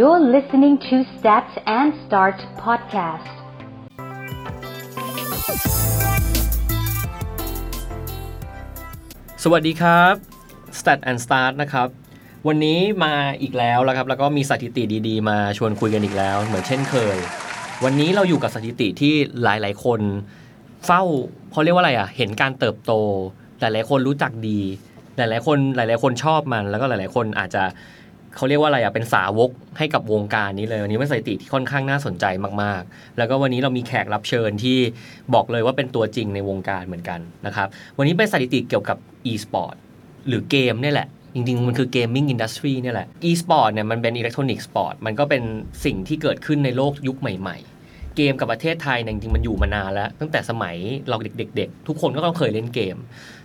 You're listening to Stats and Start podcast. สวัสดีครับ Stats and Start นะครับวันนี้มาอีกแล้วนะครับแล้วก็มีสถิติดีๆมาชวนคุยกันอีกแล้วเหมือนเช่นเคยวันนี้เราอยู่กับสถิติที่หลายๆคนเฝ้าเขาเรียกว่าอะไรอ่ะเห็นการเติบโตหลายๆคนรู้จักดีหลายๆคนชอบมันแล้วก็หลายๆคนอาจจะเขาเรียกว่าอะไรอ่ะเป็นสาวกให้กับวงการนี้เลยวันนี้เป็นสถิติที่ค่อนข้างน่าสนใจมากๆแล้วก็วันนี้เรามีแขกรับเชิญที่บอกเลยว่าเป็นตัวจริงในวงการเหมือนกันนะครับวันนี้เป็นสถิติเกี่ยวกับ e-sport หรือเกมนี่แหละจริงๆมันคือ gaming industry นี่แหละ e-sport เนี่ยมันเป็น electronic sport มันก็เป็นสิ่งที่เกิดขึ้นในโลกยุคใหม่ๆเกมกับประเทศไทยเนี่ยจริงๆมันอยู่มานานแล้วตั้งแต่สมัยเราเด็กๆทุกคนก็ต้องเคยเล่นเกม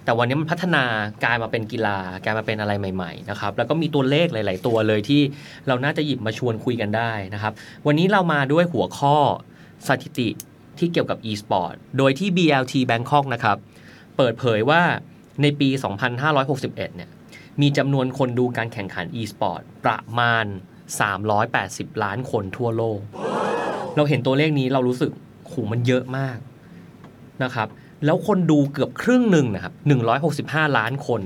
แต่วันนี้มันพัฒนากลายมาเป็นกีฬากลายมาเป็นอะไรใหม่ๆนะครับแล้วก็มีตัวเลขหลายๆตัวเลยที่เราน่าจะหยิบมาชวนคุยกันได้นะครับวันนี้เรามาด้วยหัวข้อสถิติที่เกี่ยวกับ e-sport โดยที่ B.L.T. Bangkok นะครับเปิดเผยว่าในปี2561เนี่ยมีจำนวนคนดูการแข่งขัน e-sport ประมาณ380ล้านคนทั่วโลก เราเห็นตัวเลขนี้เรารู้สึกโหมันเยอะมากนะครับแล้วคนดูเกือบครึ่งหนึ่งนะครับ165ล้านคน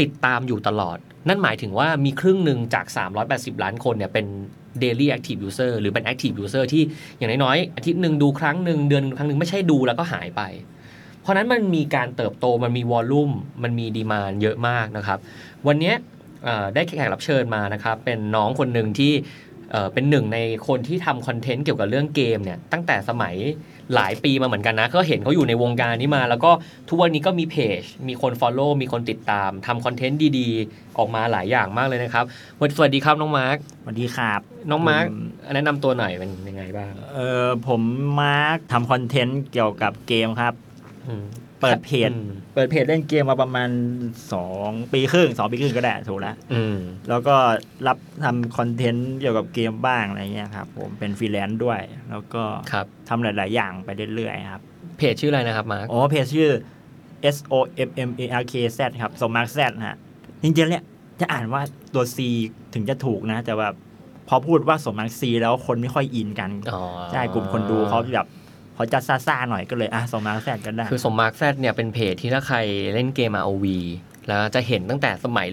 ติดตามอยู่ตลอดนั่นหมายถึงว่ามีครึ่งหนึ่งจาก380ล้านคนเนี่ยเป็น daily active user หรือเป็น active user ที่อย่างน้อยๆอาทิตย์นึงดูครั้งนึงเดือนครั้งนึงไม่ใช่ดูแล้วก็หายไปเพราะนั้นมันมีการเติบโตมันมีวอลลุ่มมันมีดีมานด์เยอะมากนะครับวันนี้ได้แขกรับเชิญมานะครับเป็นน้องคนหนึ่งที่เป็นหนึ่งในคนที่ทำคอนเทนต์เกี่ยวกับเรื่องเกมเนี่ยตั้งแต่สมัยหลายปีมาเหมือนกันนะก็เห็นเขาอยู่ในวงการนี้มาแล้วก็ทุกวันนี้ก็มีเพจมีคน follow มีคนติดตามทำคอนเทนต์ดีๆออกมาหลายอย่างมากเลยนะครับสวัสดีครับน้องมาร์คสวัสดีครับน้องมาร์คแนะนำตัวหน่อยเป็นยังไงบ้างผมมาร์คทำคอนเทนต์เกี่ยวกับเกมครับเปิดเพจเล่นเกมมาประมาณ2 ปีครึ่งก็ได้ถูกแล้วแล้วก็รับทำคอนเทนต์เกี่ยวกับเกมบ้างอะไรเงี้ยครับผมเป็นฟรีแลนซ์ด้วยแล้วก็ทำหลายๆอย่างไปเรื่อยๆครับเพจชื่ออะไรนะครับมาร์คอ๋อเพจชื่อ SOMMARKZ ครับ SOMMARKZ ฮะจริงๆเนี่ยจะอ่านว่าตัว C ถึงจะถูกนะแต่ว่าพอพูดว่า SOMMARKZ แล้วคนไม่ค่อยอินกันใช่กลุ่มคนดูเขาแบบพอจะซ่าๆหน่อยก็เลยSOMMARKZ ก็ได้คือSOMMARKZ เนี่ยเป็นเพจที่ถ้าใครเล่นเกม ROV แล้วจะเห็นตั้งแต่สมัย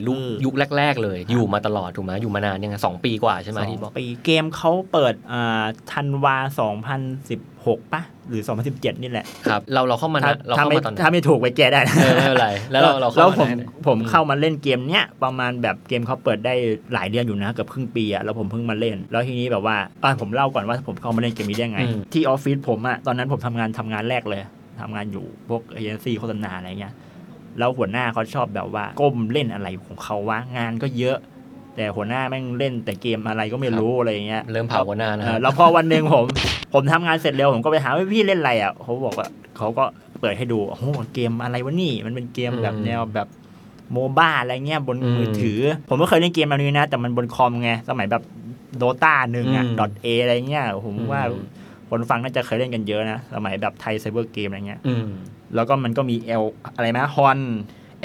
ยุคแรกๆเลยอยู่มาตลอดถูกไหมอยู่มานานยังไง2ปีกว่าใช่ไหมที่บอกปีเกมเขาเปิดธันวา2016ป่ะหรือ2017นี่แหละครับเราเข้ามาเราเข้ามาตอนถ้าไม่ถูกไปแก้ได้ไม่เป็นไรแล้วเราเข้ามาผมเข้ามาเล่นเกมเนี้ยประมาณแบบเกมเขาเปิดได้หลายเดือนอยู่นะเกือบครึ่งปีอะแล้วผมเพิ่งมาเล่นแล้วทีนี้แบบว่าผมเล่าก่อนว่าผมเข้ามาเล่นเกมนี้ได้ไงที่ออฟฟิศผมอะตอนนั้นผมทำงานแรกเลยทำงานอยู่พวกเอเจนซี่โฆษณาอะไรเงี้ยแล้วหัวหน้าเขาชอบแบบว่าก้มเล่นอะไรของเขาวะงานก็เยอะแต่หัวหน้าแม่งเล่นแต่เกมอะไรก็ไม่รู้อะไรอย่างเงี้ยเริ่มเผาหัวหน้านะแล้วพอวันนึงผมทำงานเสร็จเร็วผมก็ไปหาพี่เล่นอะไรอ่ะเขาบอกว่าเขาก็เปิดให้ดูโอ้โหเกมอะไรวะนี่มันเป็นเกมแบบแนวแบบMOBAอะไรเงี้ยบนมือถือผมก็เคยเล่นเกมแบบนี้นะแต่มันบนคอมไงสมัยแบบ Dota 1 อ่ะ .A อะไรเงี้ยผมว่าคนฟังน่าจะเคยเล่นกันเยอะนะสมัยแบบไทยไซเบอร์เกมอะไรเงี้ยแล้วก็มันก็มี L อะไรนะ Hon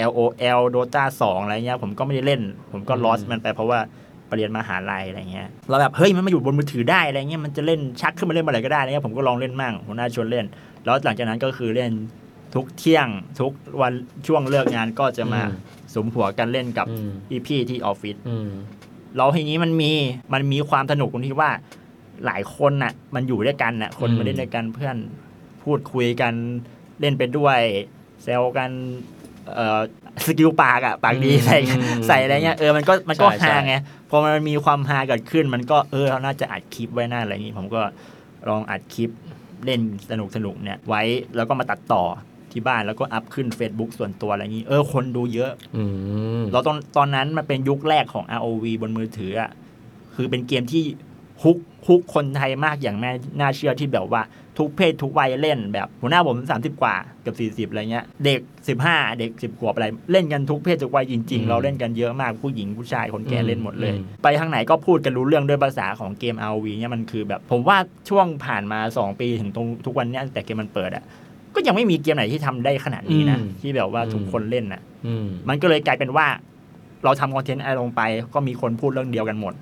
LOL Dota 2อะไรเงี้ยผมก็ไม่ได้เล่นผมก็ลอสมันไปเพราะว่าไปเรียนมหาลัยอะไรเงี้ยเราแบบเฮ้ยมันมาอยู่บนมือถือได้อะไรเงี้ยมันจะเล่นชักขึ้นมาเล่นอะไรก็ได้เนี่ยผมก็ลองเล่นมั่งหัวหน้าชวนเล่นแล้วหลังจากนั้นก็คือเล่นทุกเที่ยงทุกวันช่วงเลิกงานก็จะมาสมหัวกันเล่นกับพี่ที่ออฟฟิศเราทีนี้มันมีความสนุกตรงที่ว่าหลายคนน่ะมันอยู่ด้วยกันน่ะคนมาเล่นด้วยกันเพื่อนพูดคุยกันเล่นไปด้วยแซวกันสกิลปากดีใส่อะไรเงี้ยมันก็ฮาไงพอมันมีความฮาเกิดขึ้นมันก็เราน่าจะอัดคลิปไว้หน้าอะไรนี้ผมก็ลองอัดคลิปเล่นสนุกเนี่ยไว้แล้วก็มาตัดต่อที่บ้านแล้วก็อัพขึ้น Facebook ส่วนตัวอะไรนี้คนดูเยอะเราตอนนั้นมันเป็นยุคแรกของ ROV บนมือถืออ่ะคือเป็นเกมที่ฮุกคนไทยมากอย่างน่าเชื่อที่แบบว่าทุกเพศทุกวัยเล่นแบบหัวหน้าผม30กว่าเกือบ40อะไรเงี้ยเด็ก15เด็ก10ขวบอะไรเล่นกันทุกเพศทุกวัยจริงๆเราเล่นกันเยอะมากผู้หญิงผู้ชายคนแก่เล่นหมดเลยไปทางไหนก็พูดกันรู้เรื่องด้วยภาษาของเกม ROV เนี่ยมันคือแบบผมว่าช่วงผ่านมา2ปีถึงตรงทุกวันเนี้ยแต่เกมมันเปิดอ่ะก็ยังไม่มีเกมไหนที่ทำได้ขนาดนี้นะที่แบบว่าทุกคนเล่นน่ะมันก็เลยกลายเป็นว่า เราทำคอนเทนต์อะไรลงไปก็มีคนพูดเรื่องเดียวกันหมด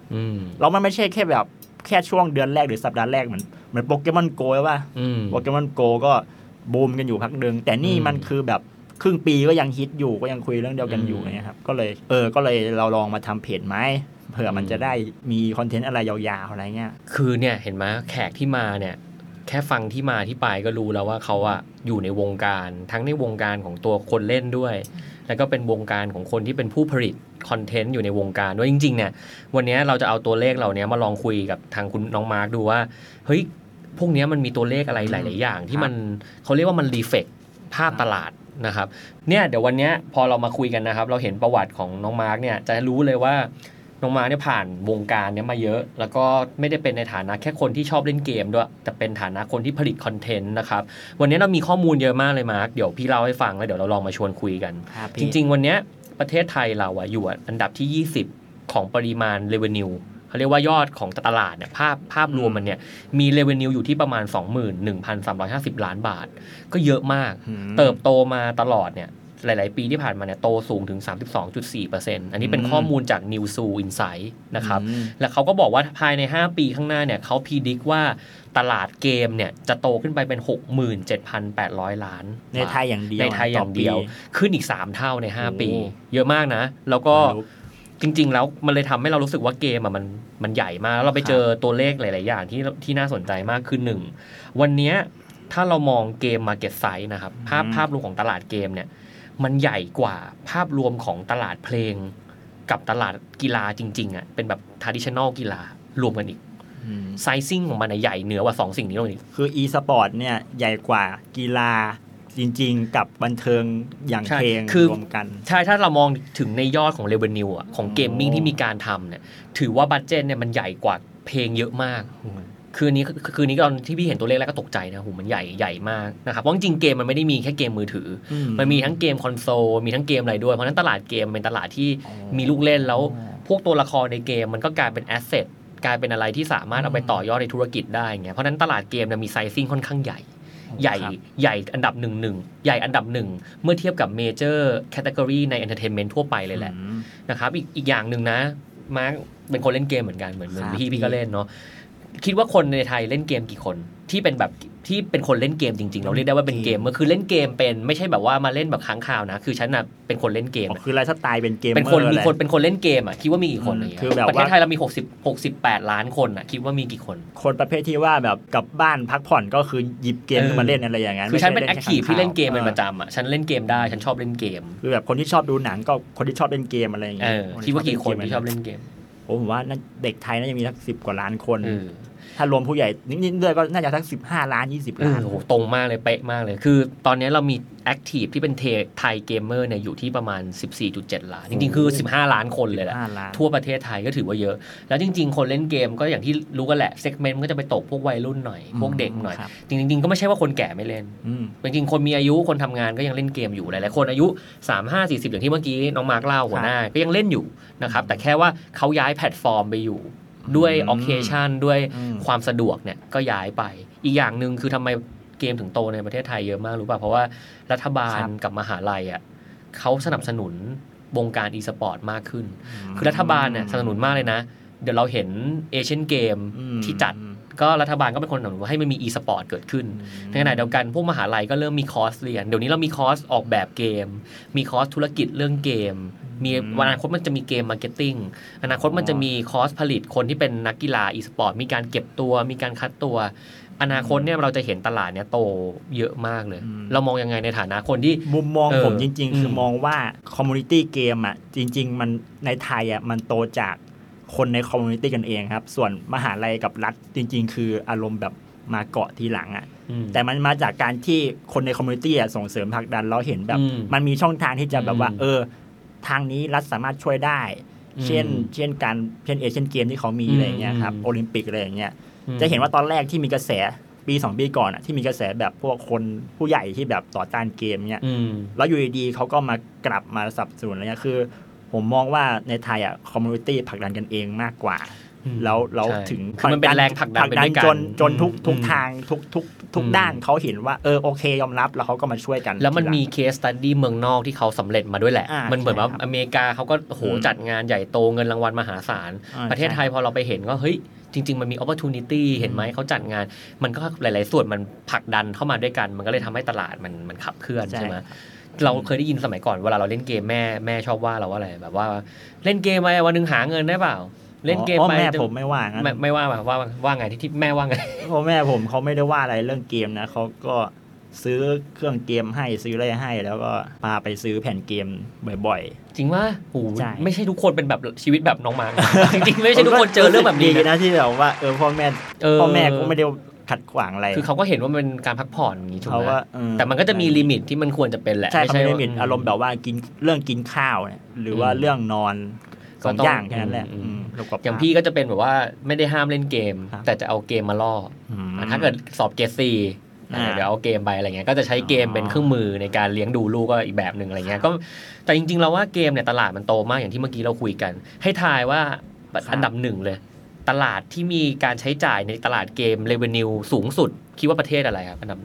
แล้วมันไม่ใช่แค่แบบแค่ช่วงเดือนแรกหรือสัปดาห์แรกเหมือนโปเกมอนโกใช่ป่ะโปเกมอนโกก็บูมกันอยู่พักนึงแต่นี่มันคือแบบครึ่งปีก็ยังฮิตอยู่ก็ยังคุยเรื่องเดียวกันอยู่เนี่ยครับก็เลยเราลองมาทำเพจไหมเผื่อมันจะได้มีคอนเทนต์อะไรยาวๆอะไรเงี้ยคือเนี่ยเห็นไหมแขกที่มาเนี่ยแค่ฟังที่มาที่ไปก็รู้แล้วว่าเขาอะอยู่ในวงการทั้งในวงการของตัวคนเล่นด้วยแล้วก็เป็นวงการของคนที่เป็นผู้ผลิตคอนเทนต์อยู่ในวงการด้วยจริงๆเนี่ยวันนี้เราจะเอาตัวเลขเหล่านี้มาลองคุยกับทางคุณน้องมาร์คดูว่าเฮ้ยพวกนี้มันมีตัวเลขอะไรหลายๆอย่างที่มันเขาเรียกว่ามันรีเฟกต์ภาพตลาดนะครับเนี่ยเดี๋ยววันนี้พอเรามาคุยกันนะครับเราเห็นประวัติของน้องมาร์คเนี่ยจะรู้เลยว่าน้องมาร์คเนี่ยผ่านวงการเนี่ยมาเยอะแล้วก็ไม่ได้เป็นในฐานะแค่คนที่ชอบเล่นเกมด้วยแต่เป็นฐานะคนที่ผลิตคอนเทนต์นะครับวันนี้เรามีข้อมูลเยอะมากเลยมาร์คเดี๋ยวพี่เล่าให้ฟังแล้วเดี๋ยวเราลองมาชวนคุยกันจริงๆวันนี้ประเทศไทยเราอะอยู่อันดับที่20ของปริมาณ revenue เขาเรียกว่ายอดของตลาดเนี่ยภาพรวมมันเนี่ยมี revenue อยู่ที่ประมาณ 21,350 ล้านบาทก็เยอะมากเติบโตมาตลอดเนี่ยหลายๆปีที่ผ่านมาเนี่ยโตสูงถึง 32.4% อันนี้เป็นข้อมูลจาก Newzoo Insight นะครับแล้วเขาก็บอกว่าภายใน5ปีข้างหน้าเนี่ยเขาพิจิตรว่าตลาดเกมเนี่ยจะโตขึ้นไปเป็น 67,800 ล้านในไทยอย่างเดียวในไทยอย่างเดียวขึ้นอีก3เท่าใน5ปีเยอะมากนะแล้วก็จริงๆแล้วมันเลยทำให้เรารู้สึกว่าเกมอ่ะมันใหญ่มากแล้วเราไปเจอตัวเลขหลายๆอย่างที่น่าสนใจมากคือ1วันนี้ถ้าเรามองเกม market size นะครับภาพรวมของตลาดเกมเนี่ยมันใหญ่กว่าภาพรวมของตลาดเพลงกับตลาดกีฬาจริงๆอ่ะเป็นแบบ traditional กีฬารวมกันอีกไซซิ่งของมันใหญ่เหนือกว่า2 สิ่งนี้เลยคือ e-sport เนี่ยใหญ่กว่ากีฬาจริงๆกับบันเทิงอย่างเพลงรวมกันใช่ถ้าเรามองถึงในยอดของ revenue อ่ะของเกมมิ่งที่มีการทำเนี่ยถือว่าบัดเจ็ตเนี่ยมันใหญ่กว่าเพลงเยอะมากคืนนี้ตอนที่พี่เห็นตัวเลขแรกก็ตกใจนะโหมันใหญ่มากนะครับเพราะจริงๆเกมมันไม่ได้มีแค่เกมมือถือมันมีทั้งเกมคอนโซลมีทั้งเกมอะไรด้วยเพราะฉะนั้นตลาดเกมเป็นตลาดที่มีลูกเล่นแล้วพวกตัวละครในเกมมันก็กลายเป็นแอสเซทกลายเป็นอะไรที่สามารถเอาไปต่อยอดในธุรกิจได้เงี้ยเพราะฉะนั้นตลาดเกมมีไซซิ่งค่อนข้างใหญ่อันดับ1ใหญ่อันดับ1เมื่อเทียบกับเมเจอร์แคตทอกรีในเอนเตอร์เทนเมนต์ทั่วไปเลยแหละนะครับอีกอย่างนึงนะมาร์คเป็นคนเล่นเกมเหมือนกันเหมือนพี่ก็เล่นเนาะคิดว่าคนในไทยเล่นเกมกี่คนที่เป็นคนเล่นเกมจริงๆเราเรียกได้ว่าเป็นเกมมันคือเล่นเกมเป็นไม่ใช่แบบว่ามาเล่นแบบค้างคาวนะคือฉันน่ะเป็นคนเล่นเกมคือไลฟ์สไตล์เป็นเกมมีคนเป็นคนเล่นเกมอ่ะคิดว่ามีกี่คนอะไรเงี้ยคือแบบว่าประเทศไทยเรามี68ล้านคนน่ะคิดว่ามีกี่คนคนประเภทที่ว่าแบบกลับบ้านพักผ่อนก็คือหยิบเกมมาเล่นอะไรอย่างเงี้ยคือฉันเป็นแอคทีฟที่เล่นเกมเป็นประจำอ่ะฉันเล่นเกมได้ฉันชอบเล่นเกมคือแบบคนที่ชอบดูหนังก็คนที่ชอบเล่นเกมอะไรอย่างเงี้ยคิดว่ากี่คนที่ชอบเล่นเกมผมว่าเด็กไทยน่าจะมีสัก10กว่าล้านคนถ้ารวมผู้ใหญ่นิดๆด้วยก็น่าจะทั้ง15ล้าน20ล้านโอ้โหตรงมากเลยเป๊ะมากเลยคือตอนนี้เรามีแอคทีฟที่เป็นไทยเกมเมอร์เนี่ยอยู่ที่ประมาณ 14.7 ล้านจริงๆคือ15ล้านคนเลยแหละทั่วประเทศไทยก็ถือว่าเยอะแล้วจริงๆคนเล่นเกมก็อย่างที่รู้กันแหละเซกเมนต์ก็จะไปตกพวกวัยรุ่นหน่อยพวกเด็กหน่อยจริงๆก็ไม่ใช่ว่าคนแก่ไม่เล่นจริงๆคนมีอายุคนทำงานก็ยังเล่นเกมอยู่หลายๆคนอายุ35 40อย่างที่เมื่อกี้น้องมาร์คเล่าหัวหน้าก็ยังเล่นอยู่นะครับแต่แค่ว่าเขาย้ายแพลตฟอร์มไปอยู่ด้วย occasion ด้วยความสะดวกเนี่ยก็ย้ายไปอีกอย่างนึงคือทำไมเกมถึงโตในประเทศไทยเยอะมากรู้ป่ะเพราะว่ารัฐบาลกับมหาลัยอ่ะเขาสนับสนุนวงการ e-sport มากขึ้นคือรัฐบาลเนี่ยสนับสนุนมากเลยนะเดี๋ยวเราเห็น Asian Game ที่จัดก็รัฐบาลก็เป็นคนสนับสนุนให้มันมี e-sport เกิดขึ้นในขณะเดียวกันพวกมหาลัยก็เริ่มมีคอร์สเรียนเดี๋ยวนี้เรามีคอร์สออกแบบเกมมีคอร์สธุรกิจเรื่องเกมมีอนาคตมันจะมีเกมมาร์เก็ตติ้งอนาคตมันจะมีคอร์สผลิตคนที่เป็นนักกีฬา e-sport มีการเก็บตัวมีการคัดตัวอนาคตเนี่ยเราจะเห็นตลาดเนี่ยโตเยอะมากเลยเรามองยังไงในฐานะคนที่มุมมองผมจริงๆคือมองว่าคอมมูนิตี้เกมอ่ะจริงๆมันในไทยอ่ะมันโตจากคนในคอมมูนิตี้กันเองครับส่วนมหาลัยกับรัฐจริงๆคืออารมณ์แบบมาเกาะทีหลังอ่ะแต่มันมาจากการที่คนในคอมมูนิตี้อ่ะส่งเสริมผลักดันเราเห็นแบบมันมีช่องทางที่จะแบบว่าทางนี้รัฐสามารถช่วยได้เช่นเอเชียนเกมที่เขามีอะไรอย่างเงี้ยครับโอลิมปิกอะไรอย่างเงี้ยจะเห็นว่าตอนแรกที่มีกระแสปี2ปีก่อนอ่ะที่มีกระแสแบบพวกคนผู้ใหญ่ที่แบบต่อต้านเกมเนี่ยแล้วอยู่ดีๆเขาก็มากลับมาสนับสนุนอะไรเงี้ยคือผมมองว่าในไทยอ่ะคอมมูนิตี้ผลักดันกันเองมากกว่า แล้วเราถึงมันเป็นแรงผลักดันจนทุกทางทุกด้านเขาเห็นว่าโอเคยอมรับแล้วเขาก็มาช่วยกันแล้วมันมีเคสสตั๊ดดี้เมืองนอกที่เขาสำเร็จมาด้วยแหละมันเหมือนว่าอเมริกาเขาก็โหจัดงานใหญ่โตเงินรางวัลมหาศาลประเทศไทยพอเราไปเห็นก็เฮ้ยจริงๆมันมี opportunity เห็นไหมเขาจัดงานมันก็หลายๆส่วนมันผลักดันเข้ามาด้วยกันมันก็เลยทำให้ตลาดมันขับเคลื่อนใช่ไหมเราเคยได้ยินสมัยก่อนเวลาเราเล่นเกมแม่ชอบว่าเราว่าอะไรแบบว่าเล่นเกมไปวันนึงหาเงินได้เปล่าเล่นเกมไปแม่ผมไม่ว่างั้นไม่ว่าแบบว่าไงที่แม่ว่าไงเพราะแม่ผมเขาไม่ได้ว่าอะไรเรื่องเกมนะเขาก็ซื้อเครื่องเกมให้ซื้ออะไรให้แล้วก็พาไปซื้อแผ่นเกมบ่อยๆจริงว่าโอ้ไม่ใช่ทุกคนเป็นแบบชีวิตแบบน้องมาร์คจริงๆไม่ใช่ทุกคนเจอเรื่องแบบนี้นะที่แบบว่าพ่อแม่ก็ไม่ได้ขัดขวางอะไรคือเขาก็เห็นว่ามันการพักผ่อนอย่างนี้ถูกไหมแต่มันก็จะมีลิมิตที่มันควรจะเป็นแหละใช่ลิมิตอารมณ์แบบว่ากินเรื่องกินข้าวเนี่ยหรือว่าเรื่องนอนสองอย่างแค่นั้นแหละอย่างพี่ก็จะเป็นแบบว่าไม่ได้ห้ามเล่นเกมแต่จะเอาเกมมาล่อถ้าเกิดสอบเกรด4เดี๋ยวเอาเกมไปอะไรเงี้ยก็จะใช้เกมเป็นเครื่องมือในการเลี้ยงดูลูกก็อีกแบบนึงอะไรเงี้ยก็แต่จริงๆเราว่าเกมเนี่ยตลาดมันโตมากอย่างที่เมื่อกี้เราคุยกันให้ทายว่าอันดับ1เลยตลาดที่มีการใช้จ่ายในตลาดเกม revenue สูงสุดคิดว่าประเทศอะไรครับอันดั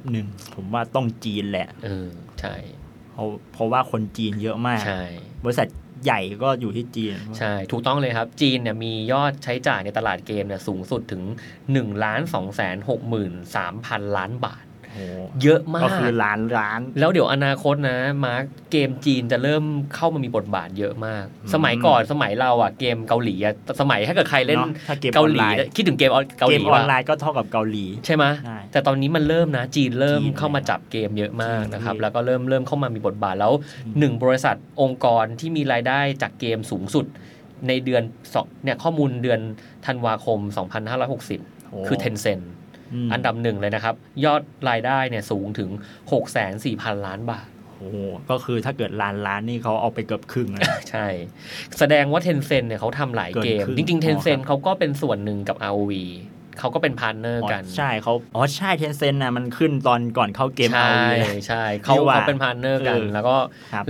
บ1ผมว่าต้องจีนแหละใช่เพราะว่าคนจีนเยอะมากบริษัทใหญ่ก็อยู่ที่จีนใช่ถูกต้องเลยครับจีนเนี่ยมียอดใช้จ่ายในตลาดเกมเนี่ยสูงสุดถึง 1,263,000 ล้านบาทเยอะมากก็คือล้านแล้วเดี๋ยวอนาคตนะมาร์คเกมจีนจะเริ่มเข้ามามีบทบาทเยอะมากสมัยก่อนสมัยเราอ่ะเกมเกาหลีอ่ะสมัยถ้าเกิดใครเล่นเกาหลีคิดถึงเกมเกาหลีออนไลน์ก็เท่ากับเกาหลีใช่มั้ยแต่ตอนนี้มันเริ่มนะจีนเริ่มเข้ามาจับเกมเยอะมากนะครับแล้วก็เริ่มเข้ามามีบทบาทแล้ว1บริษัทองค์กรที่มีรายได้จากเกมสูงสุดในเดือน2เนี่ยข้อมูลเดือนธันวาคม2560คือ Tencentอันดับ1เลยนะครับยอดรายได้เนี่ยสูงถึง 64,000 ล้านบาทโอ้ก็คือถ้าเกิดล้านนี่เขาเอาไปเกือบครึ่งเลย ใช่แสดงว่า Tencent เนี่ยเขาทำหลายเกมจริงๆ Tencent เขาก็เป็นส่วนหนึ่งกับ ROV เขาก็เป็นพาร์ทเนอร์กันใช่เขาใช่ Tencent น่ะมันขึ้นตอนก่อนเข้าเกม ROV ใช่เขาเป็นพาร์ทเนอร์กันแล้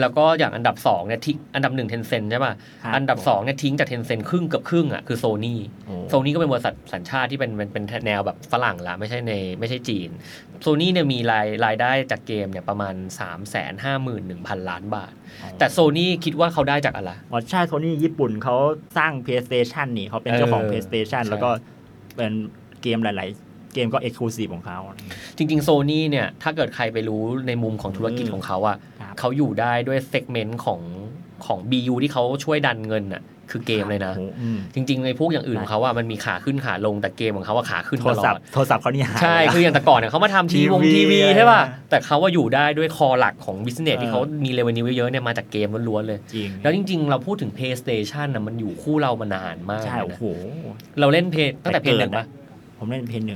วก็อย่างอันดับ2เนี่ยที่อันดับ1 Tencent ใช่ป่ะอันดับ2เนี่ยทิ้งจาก Tencent ครึ่งกับครึ่งอ่ะคือ Sony Sony ก็เป็นบริษัทสัญชาติที่เป็นแนวแบบฝรั่งละไม่ใช่จีน Sony เนี่ยมีรายได้จากเกมเนี่ยประมาณ 351,000 ล้านบาทแต่ Sony คิดว่าเขาได้จากอะไรใช่ Sony ญี่ปุ่นเขาสร้าง PlayStation นี่เขาเป็นเจ้าของ PlayStation แล้วก็เป็นเกมหลายๆเกมก็ exclusive ของเขาจริงๆ Sony เนี่ยถ้าเกิดใครไปรู้ในมุมของธุรกิจของเขาอ่ะเขาอยู่ได้ด้วย segment ของ BU ที่เขาช่วยดันเงินน่ะคือเกมเลยนะจริงๆในพวกอย่างอื่นของเขาอ่ะมันมีขาขึ้นขาลงแต่เกมของเขาว่าขาขึ้นตลอดโทรศัพท์เขานี่หายใช่คืออย่างแต่ก่อนเนี่ยเขามาทำทีวีใช่ป่ะแต่เขาว่าอยู่ได้ด้วยคอหลักของ business ที่เขามี revenue เยอะๆเนี่ยมาจากเกมล้วนๆเลยแล้วจริงๆเราพูดถึง PlayStation น่ะมันอยู่คู่เรามานานมากใช่โอ้โหเราเล่นเพย์ตั้งแต่เพย์1ป่ะผมเล่นเพย์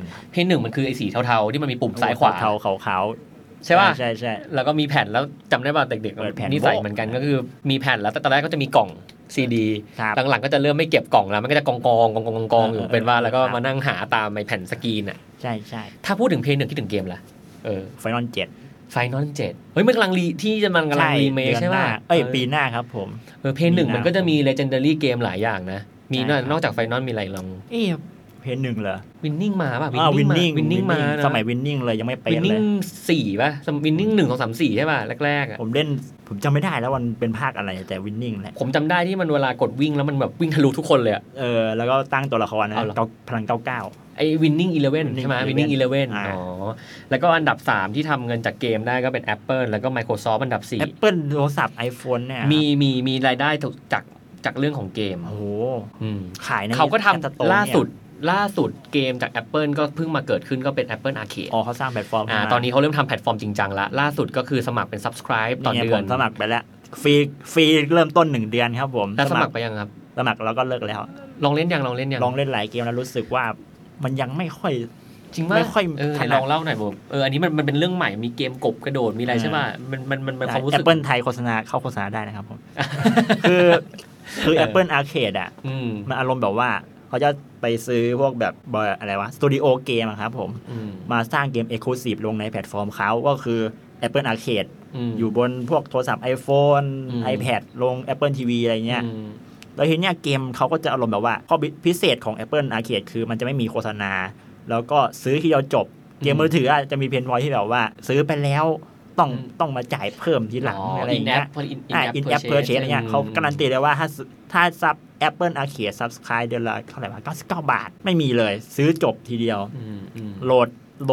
1มันคือไอ้สีเทาๆที่มันมีปุ่มซ้ายขวาเทาขาวใช่ป่ะใช่แล้วก็มีแผ่นแล้วจำได้ป่ะเด็กๆนิสัยเหมือนกันก็คือมีแผ่นแล้วตอนแรกก็จะมีกล่องCD หลังๆก็จะเริ่มไม่เก็บกล่องแล้วมันก็จะกองอยู่เป็นว่าแล้วก็มานั่งหาตามไอ้แผ่นสกรีนน่ะใช่ๆถ้าพูดถึงเพลย์1คิดถึงเกมล่ะFinal 7เฮ้ยมันกำลังที่จะมันกำลังรีเมคใช่ป่ะปีหน้าครับผมเพลย์1มันก็จะมี Legendary เกมหลายอย่างนะมีนอกจาก Final มีอะไรลองเพลย์1เหรอ Winning มาป่ะ Winning มาสมัย Winning เลยยังไม่เป็นเลย Winning 4ป่ะ Winning 1 2 3 4ใช่ป่ะแรกๆอ่ะผมจำไม่ได้แล้วมันเป็นภาคอะไรแต่ Winning แหละผมจำได้ที่มันเวลากดวิ่งแล้วมันแบบวิ่งทะลุทุกคนเลยแล้วก็ตั้งตัวละครนะพลัง99ไอ้ Winning 11ใช่มั้ย Winning 11อ๋อแล้วก็อันดับ3ที่ทำเงินจากเกมได้ก็เป็น Apple แล้วก็ Microsoft อันดับ4 Apple โทรศัพท์ iPhone เนี่ยมีรายได้จากเรื่องของเกมโอ้โหขายในเขาก็ทำล่าสุดเกมจาก Apple ก็เพิ่งมาเกิดขึ้นก็เป็น Apple Arcade อ๋อเขาสร้างแพลตฟอร์มตอนนี้เขาเริ่มทำแพลตฟอร์มจริงจังละล่าสุดก็คือสมัครเป็น Subscribe ต่อเดือนสมัครไปแล้วฟรีเริ่มต้น1เดือนครับผมแล้วสมัครไปยังครับสมัครแล้วก็เลิกแล้วลองเล่นยังลองเล่นหลายเกมแล้วรู้สึกว่ามันยังไม่ค่อยจริงว่าไม่ค่อยลองเล่าหน่อยผมอันนี้มันเป็นเรื่องใหม่มีเกมกบกระโดดมีอะไรใช่ป่ะมันความรู้สึก Apple ไทยโฆษณาได้นะครับผมคือ Apple Arcade อ่ะมันอารมณ์แบบว่าเขาจะไปซื้อพวกแบบอะไรวะสตูดิโอเกมครับผมมาสร้างเกม Exclusive ลงในแพลตฟอร์มเขาก็คือ Apple Arcade อยู่บนพวกโทรศัพท์ iPhone iPad ลง Apple TV อะไรเงี้ย แล้วทีเนี้ยเกมเขาก็จะอารมณ์แบบว่าข้อพิเศษของ Apple Arcade คือมันจะไม่มีโฆษณาแล้วก็ซื้อทีเดียวจบเกมมือถืออาจจะมีเพนพอยท์ที่แบบว่าซื้อไปแล้วต้องมาจ่ายเพิ่มทีหลังอะไรอย่างเงี้ยin app purchase อะไรเงี้ยเขาการันตีเลยว่าถ้าซับ Apple Arcade Subscribe เดือนละเท่าไหร่วะ99 บาทไม่มีเลยซื้อจบทีเดียวโหล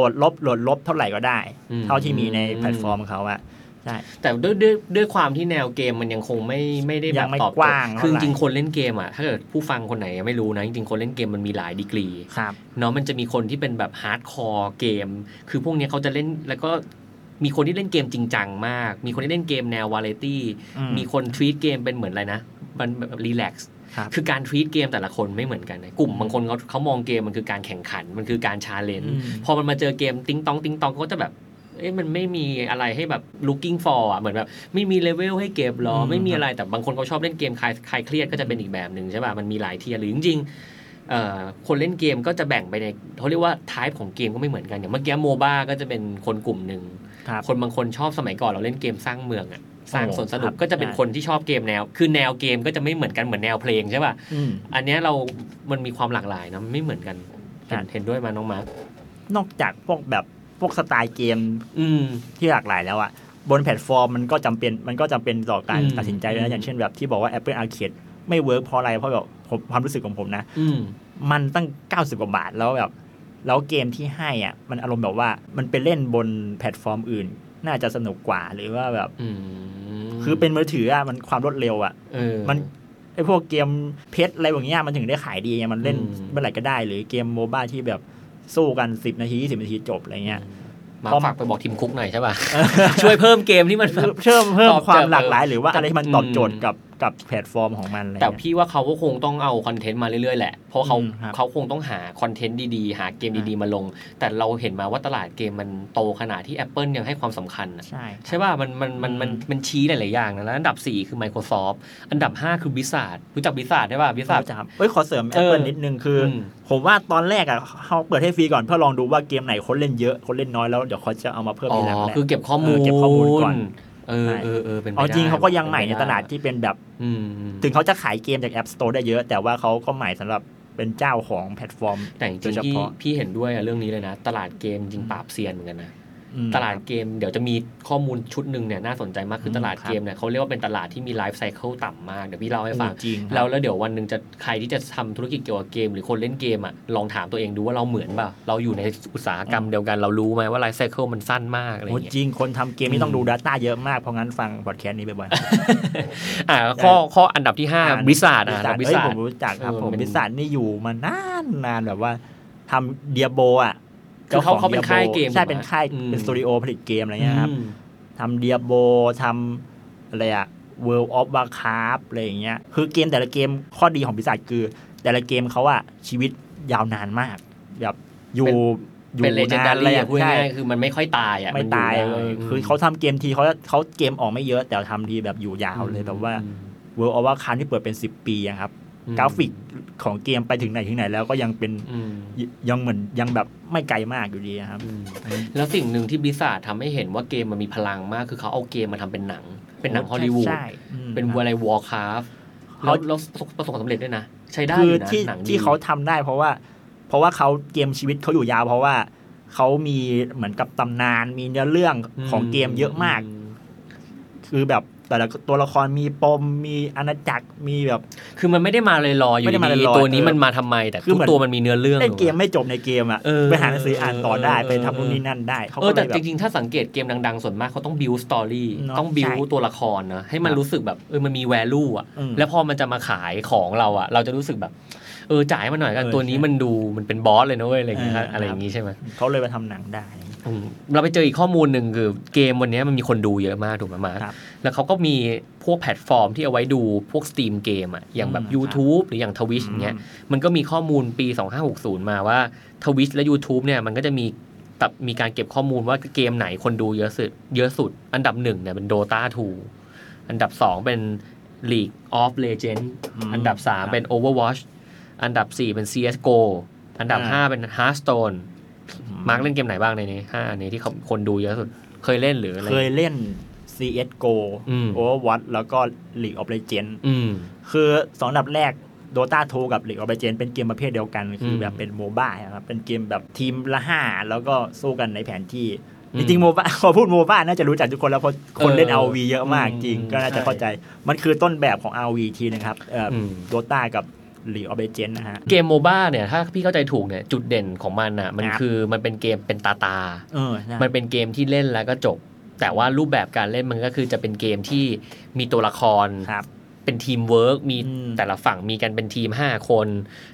ดลบเท่าไหร่ก็ได้เท่าที่มีในแพลตฟอร์มเขาอะใช่แต่ด้วยความที่แนวเกมมันยังคงไม่ได้แบบตอบกว้างคือจริงคนเล่นเกมอ่ะถ้าเกิดผู้ฟังคนไหนไม่รู้นะจริงคนเล่นเกมมันมีหลายดีกรีเนาะมันจะมีคนที่เป็นแบบฮาร์ดคอร์เกมคือพวกนี้เขาจะเล่นแล้วก็มีคนที่เล่นเกมจริงจังมากมีคนที่เล่นเกมแนววาไรตี้มีคนทวีตเกมเป็นเหมือนอะไรนะมันแบบรีแลกซ์คือการทวีตเกมแต่ละคนไม่เหมือนกันกลุ่มบางคนเขามองเกมมันคือการแข่งขันมันคือการชาเลนจ์พอมันมาเจอเกมติ๊งตองก็จะแบบเอ๊ะมันไม่มีอะไรให้แบบ looking for อ่ะเหมือนแบบไม่มีเลเวลให้เก็บหรอไม่มีอะไรแต่บางคนเขาชอบเล่นเกมคลายเครียดก็จะเป็นอีกแบบนึงใช่ป่ะมันมีหลายเทียร์หรือจริงคนเล่นเกมก็จะแบ่งไปในเขาเรียกว่า type ของเกมก็ไม่เหมือนกันอย่างเมื่อกี้ MOBA ก็จะเป็นคนกลุ่มนึงคนบางคนชอบสมัยก่อนเราเล่นเกมสร้างเมืองอ่ะสร้างสวนสนุกก็จะเป็นคนที่ชอบเกมแนวคือแนวเกมก็จะไม่เหมือนกันเหมือนแนวเพลงใช่ป่ะอันเนี้ยมันมีความหลากหลายนะไม่เหมือนกันเห็นด้วยมั้ยน้องมาร์คนอกจากพวกสไตล์เกมที่หลากหลายแล้วอะบนแพลตฟอร์มมันก็จำเป็นต่อการตัดสินใจแล้วอย่างเช่นแบบที่บอกว่า Apple Arcade ไม่เวิร์คเพราะอะไรเพราะแบบความรู้สึกของผมนะมันตั้ง90กว่าบาทแล้วแบบแล้วเกมที่ให้อ่ะมันอารมณ์แบบว่ามันไปเล่นบนแพลตฟอร์มอื่นน่าจะสนุกกว่าหรือว่าแบบคือเป็นมือถืออะมันความรวดเร็วอะมันไอพวกเกมเพชรอะไรอย่างเงี้ยมันถึงได้ขายดีมันเล่นเมื่อไหร่ก็ได้หรือเกม MOBA ที่แบบสู้กัน10นาที20นาทีจบอะไรเงี้ยมาฝากไปบอกทีมคุกหน่อยใช่ป่ะ ช่วยเพิ่มเกมที่มันเพิ่มความหลากหลายหรือว่าอะไรที่มันตอบโจทย์กับแพลตฟอร์มของมันอะไรแต่พี่ว่าเขาก็คงต้องเอาคอนเทนต์มาเรื่อยๆแหละเพราะเขาคงต้องหาคอนเทนต์ดีๆหาเกมดีๆมาลงแต่เราเห็นมาว่าตลาดเกมมันโตขนาดที่ Apple ยังให้ความสำคัญใช่ป่ะมันชี้หลายๆอย่างนะแล้วอันดับ4คือ Microsoft อันดับ5คือ Blizzard รู้จัก Blizzard ใช่ป่ะ Blizzard เอ้ยขอเสริม Apple นิดนึงคือผมว่าตอนแรกอ่ะเขาเปิดให้ฟรีก่อนเพื่อลองดูว่าเกมไหนคนเล่นเยอะคนเล่นน้อยแล้วเดี๋ยวเขาจะเอามาเพิ่มทีหลังแหละคือเก็บข้อมูลก่อนเป็นไปได้จริงเขาก็ยังใหม่ในตลาดที่เป็นแบบถึงเขาจะขายเกมจาก App Store ได้เยอะแต่ว่าเขาก็ใหม่สำหรับเป็นเจ้าของแพลตฟอร์มแต่จริงๆพี่เห็นด้วยเรื่องนี้เลยนะตลาดเกมจริงปราบเซียนเหมือนกันนะตลาดเกมเดี๋ยวจะมีข้อมูลชุดนึงเนี่ยน่าสนใจมากคือตลาดเกมเนี่ยเขาเรียกว่าเป็นตลาดที่มีไลฟ์ไซเคิลต่ำมากเดี๋ยวพี่เล่าให้ฟังแล้วเดี๋ยววันนึงจะใครที่จะทำธุรกิจเกี่ยวกับเกมหรือคนเล่นเกมอ่ะลองถามตัวเองดูว่าเราเหมือนป่ะเราอยู่ในอุตสาหกรรมเดียวกันเรารู้ไหมว่าไลฟ์ไซเคิลมันสั้นมากอะไรอย่างเงี้ยจริงคนทำเกมนี่ต้องดู data เยอะมากเพราะงั้นฟังพอดแคสต์นี้บ่อยๆข้ออันดับที่5 Blizzard นะครับ Blizzard ผมรู้จักครับผม Blizzard นี่อยู่มานานแบบว่าทำ Diablo อ่ะเขาเป็นค่ายเกมใช่เป็นค่ายเป็นสตูดิโอผลิตเกมอะไรเงี้ยครับทำ Diablo ทำอะไรอ่ะ World of Warcraft อะไรอย่างเงี้ยคือเกมแต่ละเกมข้อดีของ Blizzard คือแต่ละเกมเขาอ่ะชีวิตยาวนานมากแบบอยู่เป็น legendary อ่ะพูดง่ายๆคือมันไม่ค่อยตายอ่ะมันตายคือเขาทำเกมทีเขาเกมออกไม่เยอะแต่ทำทีแบบอยู่ยาวเลยแบบว่า World of Warcraft ที่เปิดเป็น10ปีอ่ะครับกราฟิกของเกมไปถึงไหนแล้วก็ยังเป็นยังเหมือนยังแบบไม่ไกลมากอยู่ดีครับแล้วสิ่งหนึ่งที่Blizzardทำให้เห็นว่าเกมมันมีพลังมากคือเขาเอาเกมมาทำเป็นหนังฮอลลีวูดเป็นอะไร Warcraft แล้วประสบความสำเร็จด้วยนะใช้ได้อยู่นะหนังที่เขาทำได้เพราะว่าเขาเกมชีวิตเขาอยู่ยาวเพราะว่าเขามีเหมือนกับตำนานมีเนื้อเรื่องของเกมเยอะมากคือแบบแต่ละตัวละครมีปมมีอาณาจักรมีแบบคือมันไม่ได้มาลอยๆอยู่ดีตัวนี้มันมาทำไมแต่คือตัวมันมีเนื้อเรื่องเล่นเกมไม่จบในเกมอ่ะไปหาหนังสืออ่านต่อได้ไปทำนู่นนี่นั่นได้แต่จริงๆถ้าสังเกตเกมดังๆส่วนมากเขาต้อง build story ต้อง build ตัวละครนะให้มันรู้สึกแบบมันมี value อ่ะแล้วพอมันจะมาขายของเราอ่ะเราจะรู้สึกแบบจ่ายมาหน่อยกันตัวนี้มันดูมันเป็นบอสเลยนะเว้ยอะไรอย่างเงี้ยอะไรอย่างงี้ใช่ไหมเขาเลยมาทำหนังได้เราไปเจออีกข้อมูลหนึ่งคือเกมวันนี้มันมีคนดูเยอะมากถูกไหมมาแล้วเขาก็มีพวกแพลตฟอร์มที่เอาไว้ดูพวกสตรีมเกมอะอย่างแบบ YouTube หรืออย่าง Twitch อย่างเงี้ยมันก็มีข้อมูลปี2560มาว่า Twitch และ YouTube เนี่ยมันก็จะมีการเก็บข้อมูลว่าเกมไหนคนดูเยอะสุดอันดับ1เนี่ยเป็น Dota 2 อันดับ2เป็น League of Legends อันดับ3เป็น Overwatch อันดับ4เป็น CS:GO อันดับ5เป็น Hearthstoneมาร์คเล่นเกมไหนบ้างในนี้5อันนี้ที่คนดูเยอะสุดเคยเล่นหรืออะไรเคยเล่น CS:GO Overwatch แล้วก็ League of Legends คือ2อันดับแรก Dota 2 กับ League of Legends เป็นเกมประเภทเดียวกันคือแบบเป็น MOBA ครับเป็นเกมแบบทีมละ5แล้วก็สู้กันในแผนที่จริงๆ MOBA พอพูด MOBA น่าจะรู้จักทุกคนแล้วเพราะคนเล่น ROV เยอะมากจริงก็น่าจะเข้าใจมันคือต้นแบบของ ROV ทีนะครับDota กับLeague of Legends นะฮะเกม MOBA เนี่ยถ้าพี่เข้าใจถูกเนี่ยจุดเด่นของมันน่ะมันคือมันเป็นเกมเป็นตาๆมันเป็นเกมที่เล่นแล้วก็จบแต่ว่ารูปแบบการเล่นมันก็คือจะเป็นเกมที่มีตัวละครเป็นทีมเวิร์คมีแต่ละฝั่งมีกันเป็นทีม5คน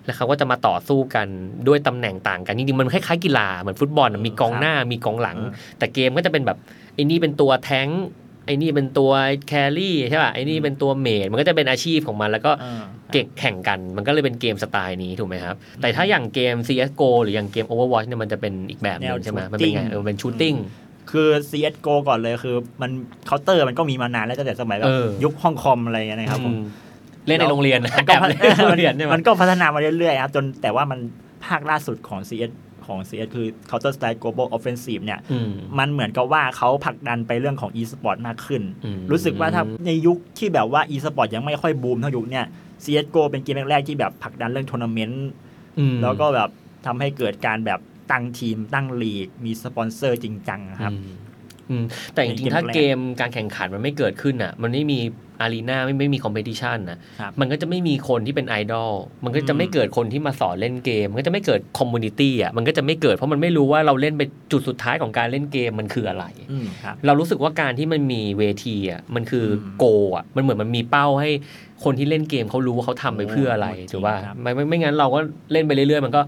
แล้วเขาก็จะมาต่อสู้กันด้วยตำแหน่งต่างกันจริงๆมันคล้ายๆกีฬาเหมือนฟุตบอลมีกองหน้ามีกองหลังแต่เกมก็จะเป็นแบบไอ้นี่เป็นตัวแทงค์ไอ้นี่เป็นตัวแครี่ใช่ป่ะไอ้นี่เป็นตัวเมจมันก็จะเป็นอาชีพของมันแล้วก็เก่งแข่งกันมันก็เลยเป็นเกมสไตล์นี้ถูกไหมครับแต่ถ้าอย่างเกม CS:GO หรืออย่างเกม Overwatch เนี่ยมันจะเป็นอีกแบบนึงใช่ไหมมันเป็นไงเป็นชูตติ้งคือ CS:GO ก่อนเลยคือมันเคาน์เตอร์มันก็มีมานานแล้วตั้งแต่สมัยแบบยุคห้องคอมอะไรอย่างเงี้ยนะครับผมเล่นในโรงเรียนมันก็พัฒนามาเรื่อยๆครับจนแต่ว่ามันภาคล่าสุดของ CS คือ Counter Strike Global Offensive เนี่ยมันเหมือนกับว่าเขาผลักดันไปเรื่องของ e-sport มากขึ้นรู้สึกว่าถ้าในยุคที่แบบว่า e-sport ยังไม่ค่อยบูมเท่ายุคเนี่ย CS:GO เป็นเกมแรกๆที่แบบผลักดันเรื่องทัวร์นาเมนต์แล้วก็แบบทำให้เกิดการแบบตั้งทีมตั้งลีกมีสปอนเซอร์จริงจังครับแต่จริงๆถ้าเกมการแข่งขันมันไม่เกิดขึ้นอ่ะมันไม่มีอารีนาไม่มีคอมเพติชันนะมันก็จะไม่มีคนที่เป็นไอดอลมันก็จะไม่เกิดคนที่มาสอนเล่นเกมมันก็จะไม่เกิดคอมมูนิตี้อ่ะมันก็จะไม่เกิดเพราะมันไม่รู้ว่าเราเล่นไปจุดสุดท้ายของการเล่นเกมมันคืออะไรเรารู้สึกว่าการที่มันมีเวทีอ่ะมันคือโกอ่ะมันเหมือนมันมีเป้าให้คนที่เล่นเกมเขารู้ว่าเขาทำไปเพื่ออะไรถูกป่ะไม่งั้นเราก็เล่นไปเรื่อยๆมันก็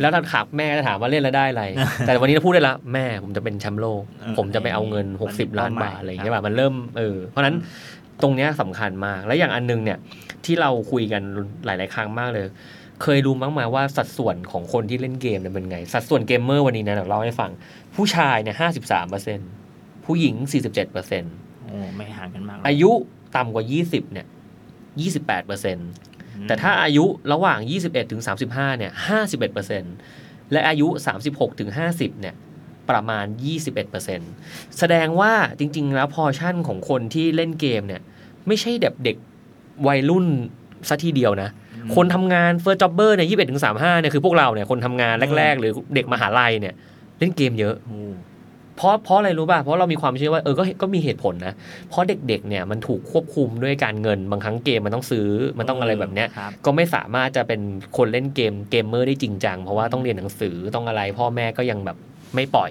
แล้วถ้าขับแม่จะถามว่าเล่นแล้วได้อะไรแต่วันนี้เราพูดได้แล้วแม่ผมจะเป็นแชมป์โลกผมจะไปเอาเงิน60 ล้านบาทอะไรอย่างเงี้ยแบบมันเริ่มเพราะนั้นตรงเนี้ยสำคัญมากและอย่างอันนึงเนี่ยที่เราคุยกันหลายๆครั้งมากเลยเคยรู้มั้งมาว่าสัดส่วนของคนที่เล่นเกมเนี่ยเป็นไงสัดส่วนเกมเมอร์วันนี้นะเราให้ฟังผู้ชายเนี่ย 53% ผู้หญิง 47% โอ้ไม่ห่างกันมากอายุต่ำกว่า20เนี่ย 28% แต่ถ้าอายุระหว่าง21ถึง35เนี่ย 51% และอายุ36ถึง50เนี่ยประมาณ 21% แสดงว่าจริงๆแล้วพอร์ชั่นของคนที่เล่นเกมเนี่ยไม่ใช่แบบเด็กวัยรุ่นซะทีเดียวนะคนทำงาน First Jobber เนี่ย 21-35 เนี่ยคือพวกเราเนี่ยคนทำงานแรกๆหรือเด็กมหาลัยเนี่ยเล่นเกมเยอะเพราะอะไรรู้ป่ะเพราะเรามีความเชื่อว่าก็มีเหตุผลนะเพราะเด็กๆเนี่ยมันถูกควบคุมด้วยการเงินบางครั้งเกมมันต้องซื้อมันต้องอะไรแบบเนี้ยก็ไม่สามารถจะเป็นคนเล่นเกมเมอร์ได้จริงจังเพราะว่าต้องเรียนหนังสือต้องอะไรพ่อแม่ก็ยังแบบไม่ปล่อย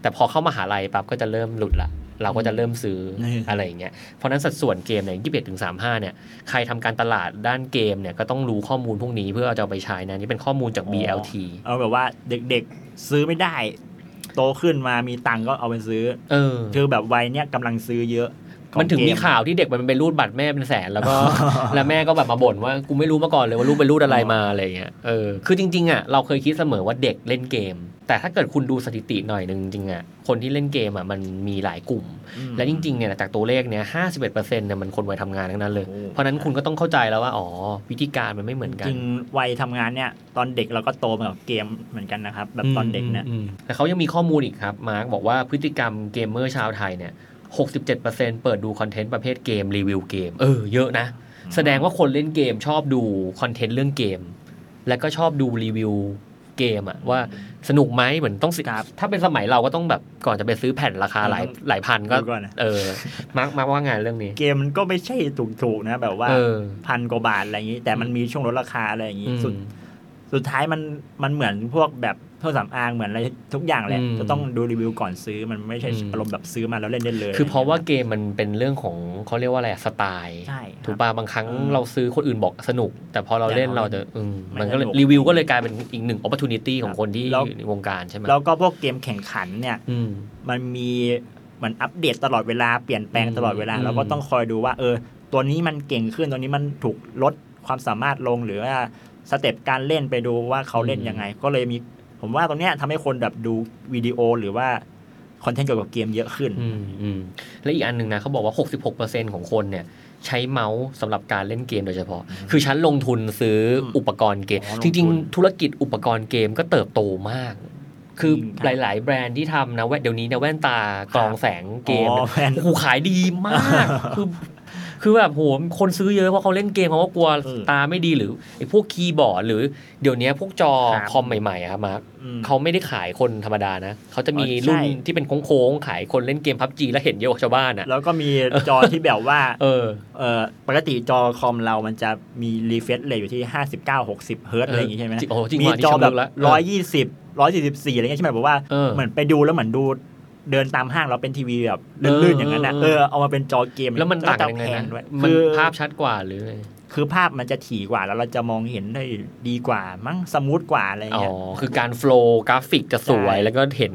แต่พอเข้ามหาลัยปั๊บก็จะเริ่มหลุดละเราก็จะเริ่มซื้ออะไรอย่างเงี้ยเพราะนั้นสัดส่วนเกมเนี่ย 21-35 เนี่ยใครทำการตลาดด้านเกมเนี่ยก็ต้องรู้ข้อมูลพวกนี้เพื่อเอาไปใช้นะนี่เป็นข้อมูลจาก B.L.T. เอาแบบว่าเด็กๆซื้อไม่ได้โตขึ้นมามีตังก็เอาไปซื้อคือแบบวัยเนี้ยกำลังซื้อเยอะมันถึงมีข่าวที่เด็กมันไปรูดบัตรแม่เป็นแสนแล้วก็ แล้วแม่ก็แบบมาบ่นว่ากูไม่รู้มาก่อนเลยว่าลูกไปรูดอะไรมาอะไรเงี้ยคือจริงๆอ่ะเราเคยคิดเสมอว่าเด็กเล่นเกมแต่ถ้าเกิดคุณดูสถิติหน่อยนึงจริงๆอ่ะคนที่เล่นเกมอ่ะมันมีหลายกลุ่มและจริงๆเนี่ยจากตัวเลขเนี้ย 51% เนี่ยมันคนวัยทำงานทั้งนั้นเลยเพราะนั้นคุณก็ต้องเข้าใจแล้วว่าอ๋อวิธีการมันไม่เหมือนกันจริงวัยทำงานเนี่ยตอนเด็กเราก็โตมากับเกมเหมือนกันนะครับแบบตอนเด็กนะแต่เขายังมีข้อมูลอีกครับมาร์คบอกว่าพฤติกรรมเกมเมอร์ชาวไทยเนี่ย67% เปิดดูคอนเทนต์ประเภทเกมรีวิวเกมเยอะนะแสดงว่าคนเล่นเกมชอบดูคอนเทนต์เรื่องเกมแล้วก็ชอบดูรีวิวเกมอะว่าสนุกไหมเหมือนต้องถ้าเป็นสมัยเราก็ต้องแบบก่อนจะไปซื้อแผ่นราคาหลายพันก็มาว่างานเรื่องนี้เกมมันก็ไม่ใช่ถูกๆนะแบบว่าพันกว่าบาทอะไรอย่างนี้แต่มันมีช่วงลดราคาอะไรอย่างนี้สุดท้ายมันเหมือนพวกแบบเครื่องสำอางเหมือนอะไรทุกอย่างแหละจะต้องดูรีวิวก่อนซื้อมันไม่ใช่อารมณ์แบบซื้อมาแล้วเล่นได้เลยคือเพราะว่าเกมมันเป็นเรื่องของเขาเรียกว่าอะไรสไตล์ถูกป่ะบางครั้งเราซื้อคนอื่นบอกสนุกแต่พอเราเล่นเราจะมันก็รีวิวก็เลยกลายเป็นอีกหนึ่ง opportunity ของคนที่อยู่ในวงการใช่ไหมแล้วก็พวกเกมแข่งขันเนี่ยมันมีเหมือนอัปเดตตลอดเวลาเปลี่ยนแปลงตลอดเวลาเราก็ต้องคอยดูว่าตัวนี้มันเก่งขึ้นตัวนี้มันถูกลดความสามารถลงหรือว่าสเต็ปการเล่นไปดูว่าเขาเล่นยังไงก็เลยมีผมว่าตรงเนี้ยทำให้คนแบบดูวิดีโอหรือว่าคอนเทนต์เกี่ยวกับเกมเยอะขึ้นและอีกอันนึงนะเขาบอกว่า 66% ของคนเนี่ยใช้เมาส์สำหรับการเล่นเกมโดยเฉพาะคือฉันลงทุนซื้ออุปกรณ์เกมจริงๆธุรกิจอุปกรณ์เกมก็เติบโตมาก คือหลายๆแบรนด์ที่ทำนะเดี๋ยวนี้เนี่ยแว่นตากรองแสงเกมโอ้ขายดีมากคือแบบโหคนซื้อเยอะเพราะเขาเล่นเกมเขาก็กลัวตาไม่ดีหรือไอ้พวกคีย์บอร์ดหรือเดี๋ยวนี้พวกจอคอมใหม่ๆครับมาร์คเขาไม่ได้ขายคนธรรมดานะเขาจะมีรุ่นที่เป็นโค้งๆขายคนเล่นเกม PUBG แล้วเห็นเยอะกว่าชาวบ้านอ่ะแล้วก็มีจอที่แบบว่าปกติจอคอมเรามันจะมีรีเฟรชเรทอยู่ที่59-60 เฮิร์ตซ์อะไรอย่างงี้ใช่มั้ยมีจอแบบ120-144อะไรเงี้ยใช่มั้ยบอกว่าเหมือนไปดูแล้วเหมือนดูเดินตามห้างเราเป็นทีวีแบบลื่นๆอย่างนั้นนะเอามาเป็นจอเกมแล้วมันต่างกันยังไงนะมันภาพชัดกว่าหรือคือภาพมันจะถี่กว่าแล้วเราจะมองเห็นได้ดีกว่ามั้งสมูทกว่าอะไรอย่างเงี้ยคือการโฟล์กราฟิกจะสวยแล้วก็เห็น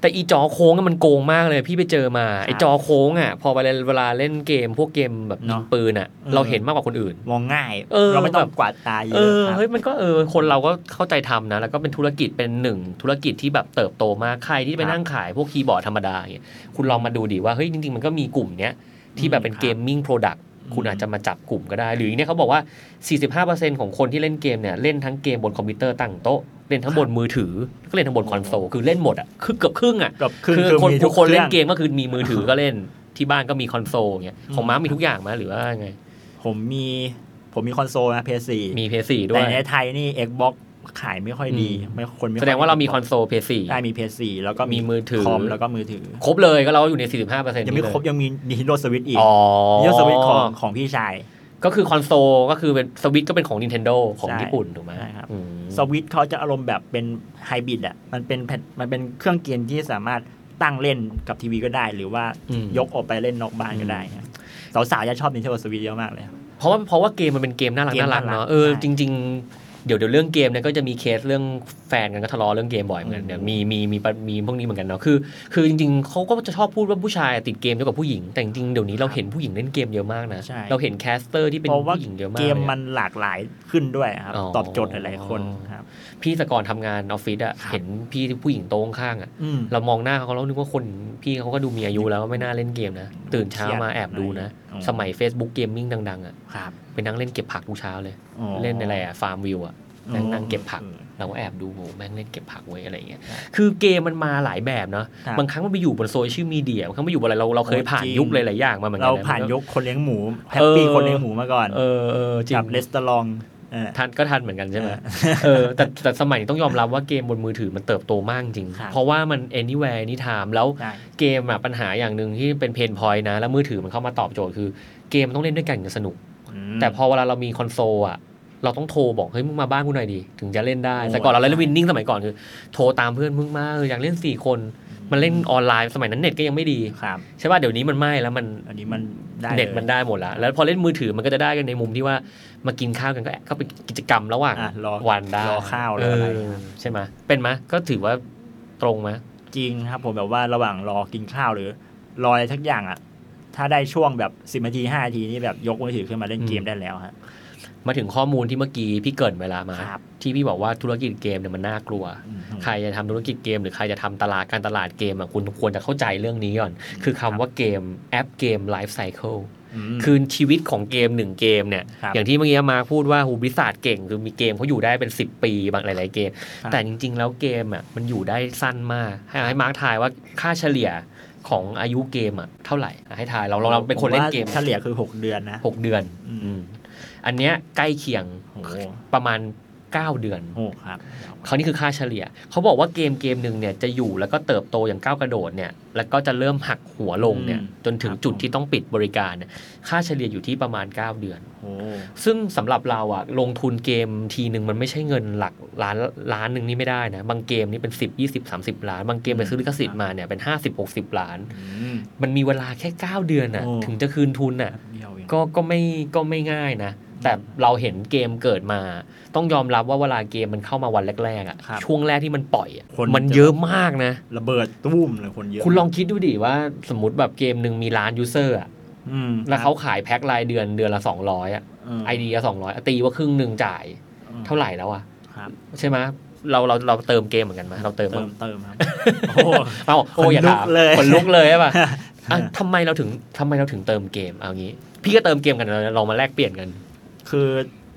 แต่อีจอโค้งมันโกงมากเลยพี่ไปเจอมาไอจอโค้งอ่ะพอเวลาเล่นเกมพวกเกมแบบยิงปืนอ่ะเราเห็นมากกว่าคนอื่นมองง่ายเราไม่ต้องกวาดตาเยอะเฮ้ยมันก็คนเราก็เข้าใจทำนะแล้วก็เป็นธุรกิจเป็นหนึ่งธุรกิจที่แบบเติบโตมากใครที่ไปนั่งขายพวกคีย์บอร์ดธรรมดาอย่างเงี้ยคุณลองมาดูดิว่าเฮ้ยจริงๆมันก็มีกลุ่มเนี้ยที่แบบเป็นเกมมิ่งโปรดักต์คุณอาจจะมาจับกลุ่มก็ได้หรือเนี่ยเขาบอกว่า 45% ของคนที่เล่นเกมเนี่ยเล่นทั้งเกมบนคอมพิวเตอร์ตั้งโต๊ะเล่นทั้งบนมือถือก็เล่นทั้งบนคอนโซลคือเล่นหมดอ่ะคือเกือบครึ่งอ่ะคือคนทุกคนเล่นเกมก็คือมีมือถือก็เล่นที่บ้านก็มีคอนโซลเงี้ยของม้ามีทุกอย่างมั้ยหรือว่าไงผมมีคอนโซลนะ PS4 มี PS4 ด้วยแต่ในไทยนี่ Xbox ขายไม่ค่อยดีไม่คนไม่แสดงว่าเรามีคอนโซล PS4 ได้มี PS4 แล้วก็มีมือถือคอมแล้วก็มือถือครบเลยก็เราอยู่ใน 45% ยังไม่ครบยังมี Nintendo Switch อีก Nintendo Switch ของพี่ชายก็คือคอนโซลก็คือเป็นสวิตช์ก็เป็นของ Nintendo ของญี่ปุ่นถูกไหมครับสวิตช์เขาจะอารมณ์แบบเป็นไฮบริดอ่ะมันเป็นเครื่องเกมที่สามารถตั้งเล่นกับทีวีก็ได้หรือว่ายกออกไปเล่นนอกบ้านก็ได้สาวๆจะชอบ Nintendo Switch เยอะมากเลยเพราะว่าเกมมันเป็นเกมน่ารักน่ารักเนาะจริงๆเดี๋ยวเรื่องเกมเนี่ยก็จะมีเคสเรื่องแฟนกันก็ทะเลาะเรื่องเกมบ่อยเหมือนกันเนี่ยมีพวกนี้เหมือนกันเนาะคือจริงๆเขาก็จะชอบพูดว่าผู้ชายติดเกมเยอะกว่าผู้หญิงแต่จริงๆเดี๋ยวนี้เราเห็นผู้หญิงเล่นเกมเยอะมากนะเราเห็นแคสเตอร์ที่เป็นผู้หญิงเยอะมากเกมมันหลากหลายขึ้นด้วยครับตอบโจทย์หลายๆคนครับพี่แต่ก่อนทำงานออฟฟิศอ่ะเห็นพี่ผู้หญิงโต้งข้างอ่ะเรามองหน้าเขาแล้วนึกว่าคนพี่เขาก็ดูมีอายุแล้วไม่น่าเล่นเกมนะตื่นเช้ามาแอบดูนะสมัย Facebook Gaming ดังๆอ่ะไปนั่งเล่นเก็บผักทุกเช้าเลยเล่นอะไรอ่ะ Farm View อ่ะนั่งเก็บผักเราก็แอบดูโหแม่งเล่นเก็บผักไว้อะไรอย่างเงี้ยคือเกมมันมาหลายแบบเนาะบางครั้งมันไปอยู่บนโซเชียลมีเดียบางครั้งไปอยู่บนอะไรเราเคยผ่านยุคหลายๆอย่างมาเหมือนกันเราผ่านยุคคนเลี้ยงหมูแฮปปี้คนเลี้ยงหมูมาก่อนกับเรสตอรองทันก็ทันเหมือนกันใช่ไหมแต่สมัยต้องยอมรับว่าเกมบนมือถือมันเติบโตมากจริงเพราะว่ามัน anywhere anytime แล้วเกมอ่ะปัญหาอย่างนึงที่เป็นเพนพอยต์นะแล้วมือถือมันเข้ามาตอบโจทย์คือเกมต้องเล่นด้วยกันสนุกแต่พอเวลาเรามีคอนโซลอ่ะเราต้องโทรบอกเฮ้ยมึงมาบ้านกูหน่อยดิถึงจะเล่นได้แต่ก่อนเราเล่นวินนิ่งสมัยก่อนคือโทรตามเพื่อนมึงมาอยากเล่น4คนมันเล่นออนไลน์สมัยนั้นเน็ตก็ยังไม่ดีใช่ป่ะเดี๋ยวนี้มันไม่แล้วมันอันนี้มันเน็ตมันได้หมดแล้วแล้วพอเล่นมือถือมันก็จะได้กันในมุมที่ว่ามากินข้าวกันก็เป็นกิจกรรมระหว่างวันได้รอข้าวอะไรใช่มั้ยเป็นมั้ยก็ถือว่าตรงมั้ยจริงครับผมแบบว่าระหว่างรอกินข้าวหรือรออะไรสักอย่างอ่ะถ้าได้ช่วงแบบ10นาที5นาทีนี่แบบยกมือถือขึ้นมาเล่นเกมได้แล้วฮะมาถึงข้อมูลที่เมื่อกี้พี่เกริ่นเวลามาที่พี่บอกว่าธุรกิจเกมเนี่ยมันน่ากลัวใครจะทำธุรกิจเกมหรือใครจะทำตลาดการตลาดเกมอ่ะคุณควรจะเข้าใจเรื่องนี้ก่อนคือคำว่าเกมแอปเกมไลฟ์ไซเคิลคือชีวิตของเกม1เกมเนี่ยอย่างที่เมื่อกี้มาพูดว่าBlizzardเก่งคือมีเกมเขาอยู่ได้เป็น10ปีบางหลายๆเกมแต่จริงๆแล้วเกมอ่ะมันอยู่ได้สั้นมากให้มาร์คทายว่าค่าเฉลี่ยของอายุเกมอ่ะเท่าไหร่ให้ทายเราเป็นคนเล่นเกมเฉลี่ยคือ6เดือนนะ6เดือนอันเนี้ยใกล้เคียงประมาณ9เดือนครับคราวนี้คือค่าเฉลี่ยเขาบอกว่าเกมนึงเนี่ยจะอยู่แล้วก็เติบโตอย่างก้าวกระโดดเนี่ยแล้วก็จะเริ่มหักหัวลงเนี่ยจนถึงจุดที่ต้องปิดบริการเนี่ยค่าเฉลี่ยอยู่ที่ประมาณ9เดือนซึ่งสำหรับเราอ่ะลงทุนเกมทีนึงมันไม่ใช่เงินหลักล้านนึงนี่ไม่ได้นะบางเกมนี่เป็น10 20 30ล้านบางเกมไปซื้อลิขสิทธิ์มาเนี่ยเป็น50 60ล้านมันมีเวลาแค่9เดือนน่ะถึงจะคืนทุนน่ะก็ไม่ง่ายนะแต่เราเห็นเกมเกิดมาต้องยอมรับว่าเวลาเกมมันเข้ามาวันแรกๆอ่ะช่วงแรกที่มันปล่อยมันเยอะมากนะระเบิดตุ้มเลยคนเยอะคุณลองคิดดูดิว่าสมมุติแบบเกมนึงมีล้านยูเซอร์อ่ะแล้วเขาขายแพ็ครายเดือนละ200อ่ะID ละ200ตีว่าครึ่งนึงจ่ายเท่าไหร่แล้วอ่ะใช่มั้ยเราเติมเกมเหมือนกันมั้ยเราเติมครับโอ้เอ้าโอ้อย่าถามคนลุกเลยใช่ป่ะทำไมเราถึงเติมเกมเอางี้พี่ก็เติมเกมกันเรามาแลกเปลี่ยนกันคือ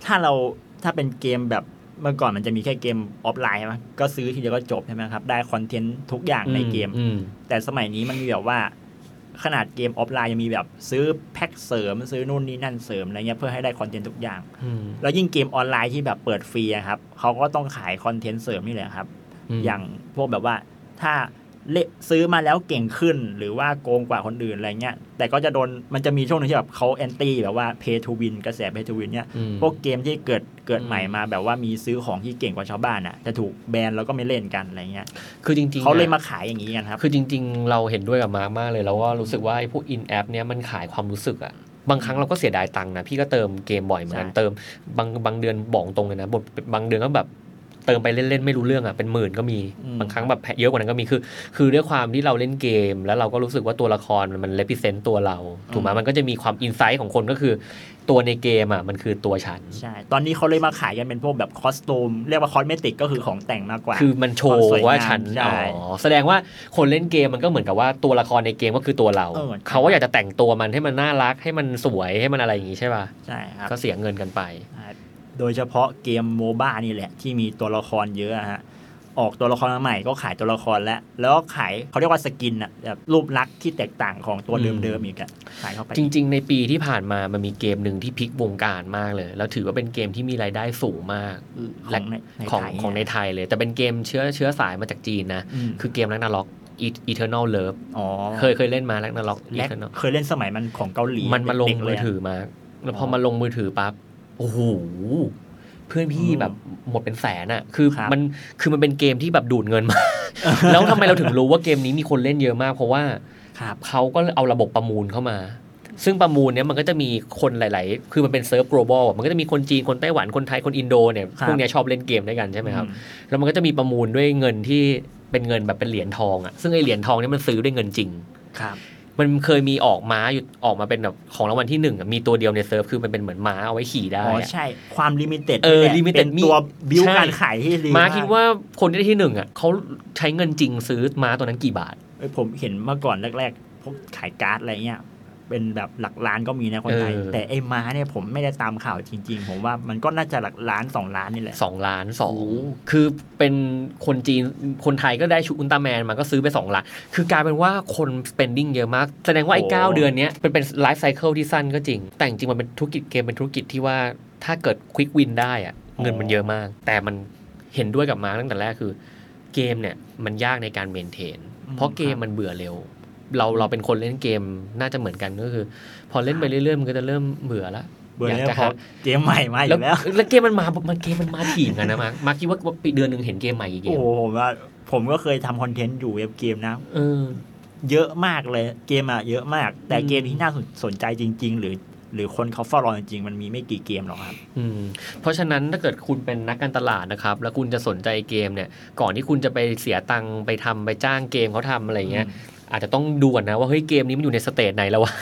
ถ้าเป็นเกมแบบ เมื่อก่อนมันจะมีแค่เกมออฟไลน์ใช่ไหมก็ซื้อทีเดียวก็จบใช่ไหมครับได้คอนเทนต์ทุกอย่างในเกมแต่สมัยนี้มันมีแบบว่าขนาดเกมออฟไลน์ยังมีแบบซื้อแพ็คเสริมซื้อนู่นนี่นั่นเสริมอะไรเงี้ยเพื่อให้ได้คอนเทนต์ทุกอย่างแล้วยิ่งเกมออนไลน์ที่แบบเปิดฟรีครับเขาก็ต้องขายคอนเทนต์เสริมนี่แหละครับอย่างพวกแบบว่าถ้าซื้อมาแล้วเก่งขึ้นหรือว่าโกงกว่าคนอื่นอะไรเงี้ยแต่ก็จะโดนมันจะมีช่วงนึงที่แบบเขาแอนตี้แบบว่า pay to win กระแส pay to win เนี่ยพวกเกมที่เกิดใหม่มาแบบว่ามีซื้อของที่เก่งกว่าชาวบ้านอ่ะจะถูกแบนแล้วก็ไม่เล่นกันอะไรเงี้ยคือจริงๆเขาเลยมาขายอย่างนี้กันครับคือจริงๆเราเห็นด้วยกับมาร์คมากเลยแล้วก็รู้สึกว่าไอ้พวก in app เนี่ยมันขายความรู้สึกอ่ะบางครั้งเราก็เสียดายตังค์นะพี่ก็เติมเกมบ่อยเหมือนกันเติมบางเดือนบ่องตรงเลยนะบางเดือนก็แบบเติมไปเล่นๆไม่รู้เรื่องอ่ะเป็นหมื่นก็มีบางครั้งแบบเยอะกว่านั้นก็มีคือด้วยความที่เราเล่นเกมแล้วเราก็รู้สึกว่าตัวละครมันเรพรีเซนต์ตัวเราถูกมั้ยมันก็จะมีความอินไซต์ของคนก็คือตัวในเกมอ่ะมันคือตัวฉันใช่ตอนนี้เขาเลยมาขายกันเป็นพวกแบบคอสตูมเรียกว่าคอสเมติกก็คือของแต่งมากกว่าคือมันโชว์ว่าฉันอ๋อแสดงว่าคนเล่นเกมมันก็เหมือนกับว่าตัวละครในเกมก็คือตัวเราเขาก็อยากจะแต่งตัวมันให้มันน่ารักให้มันสวยให้มันอะไรอย่างงี้ใช่ป่ะใช่ครับก็เสียเงินกันไปโดยเฉพาะเกม MOBA นี่แหละที่มีตัวละครเยอะฮะออกตัวละครใหม่ก็ขายตัวละครแล้วก็ขายเขาเรียกว่าสกินอะแบบรูปลักษณ์ที่แตกต่างของตัวเดิมๆอีกอะขายเข้าไปจริงๆในปีที่ผ่านมามันมีเกมหนึ่งที่พลิกวงการมากเลยแล้วถือว่าเป็นเกมที่มีรายได้สูงมากของในไทยเลยแต่เป็นเกมเชื้อสายมาจากจีนนะคือเกมRagnarok Eternal Love เคยเล่นมาRagnarok Eternal เคยเล่นสมัยมันของเกาหลีมันมาลงมือถือมาแล้วพอมาลงมือถือปั๊บโอ้โหเพื่อนพี่แบบหมดเป็นแสนอะคือมันเป็นเกมที่แบบดูดเงินมา แล้วทำไมเราถึงรู้ว่าเกมนี้มีคนเล่นเยอะมากเพราะว่าเขาก็เอาระบบประมูลเข้ามาซึ่งประมูลเนี้ยมันก็จะมีคนหลายๆคือมันเป็นเซิร์ฟ global มันก็จะมีคนจีนคนไต้หวันคนไทยคนอินโดเนี่ยพวกเนี้ยชอบเล่นเกมด้วยกันใช่ไหมครับแล้วมันก็จะมีประมูลด้วยเงินที่เป็นเงินแบบเป็นเหรียญทองอะซึ่งไอเหรียญทองเนี้ยมันซื้อด้วยเงินจริงมันเคยมีออกม้าอยู่ออกมาเป็นแบบของรางวัลที่1อ่ะมีตัวเดียวในเซิร์ฟคือมันเป็นเหมือนม้าเอาไว้ขี่ได้อ๋อใช่ความลิมิเต็ดเป็นตัวบิ้วการขายที่ดีม้าคิดว่าคนที่ได้ที่1อ่ะเค้าใช้เงินจริงซื้อม้าตัวนั้นกี่บาทเอ้ยผมเห็นเมื่อก่อนแรกๆพวกขายการ์ดอะไรเงี้ยเป็นแบบหลักล้านก็มีนะคนไทยแต่ไอ้ม้าเนี่ยผมไม่ได้ตามข่าวจริงๆผมว่ามันก็น่าจะหลักล้าน2ล้านนี่แหละ2ล้าน2คือเป็นคนจีนคนไทยก็ได้ชุดอุลตร้าแมนมาก็ซื้อไป2ล้านคือกลายเป็นว่าคน spending เยอะมากแสดงว่าไอ้9เดือนเนี้ยเป็น life cycle ที่สั้นก็จริงแต่จริงมันเป็นธุรกิจเกมเป็นธุรกิจที่ว่าถ้าเกิด quick win ได้อะเงินมันเยอะมากแต่มันเห็นด้วยกับมาตั้งแต่แรกคือเกมเนี่ยมันยากในการ maintain เพราะเกมมันเบื่อเร็วเราเป็นคนเล่นเกมน่าจะเหมือนกันก็คือพอเล่นไปเรื่อยๆมันก็จะเริ่มเบื่อแล้วอยากจะหาเกมใหม่มาอีกแล้วแล้วเกมมันมาถี่กันนะมาคิดว่าปีเดือนนึงเห็นเกมใหม่อีกเกมโอ้โหผมก็เคยทำคอนเทนต์อยู่เกมนะเยอะมากเลยเกมอะเยอะมากแต่เกมที่น่าสนใจจริงๆหรือคนเขาเฝ้ารอจริงๆมันมีไม่กี่เกมหรอกครับเพราะฉะนั้นถ้าเกิดคุณเป็นนักการตลาดนะครับแล้วคุณจะสนใจเกมเนี่ยก่อนที่คุณจะไปเสียตังค์ไปจ้างเกมเขาทำอะไรเงี้ยอาจจะต้องดูก่อนนะว่าเฮ้ยเกมนี้มันอยู่ในสเตจไหนแล้ววะ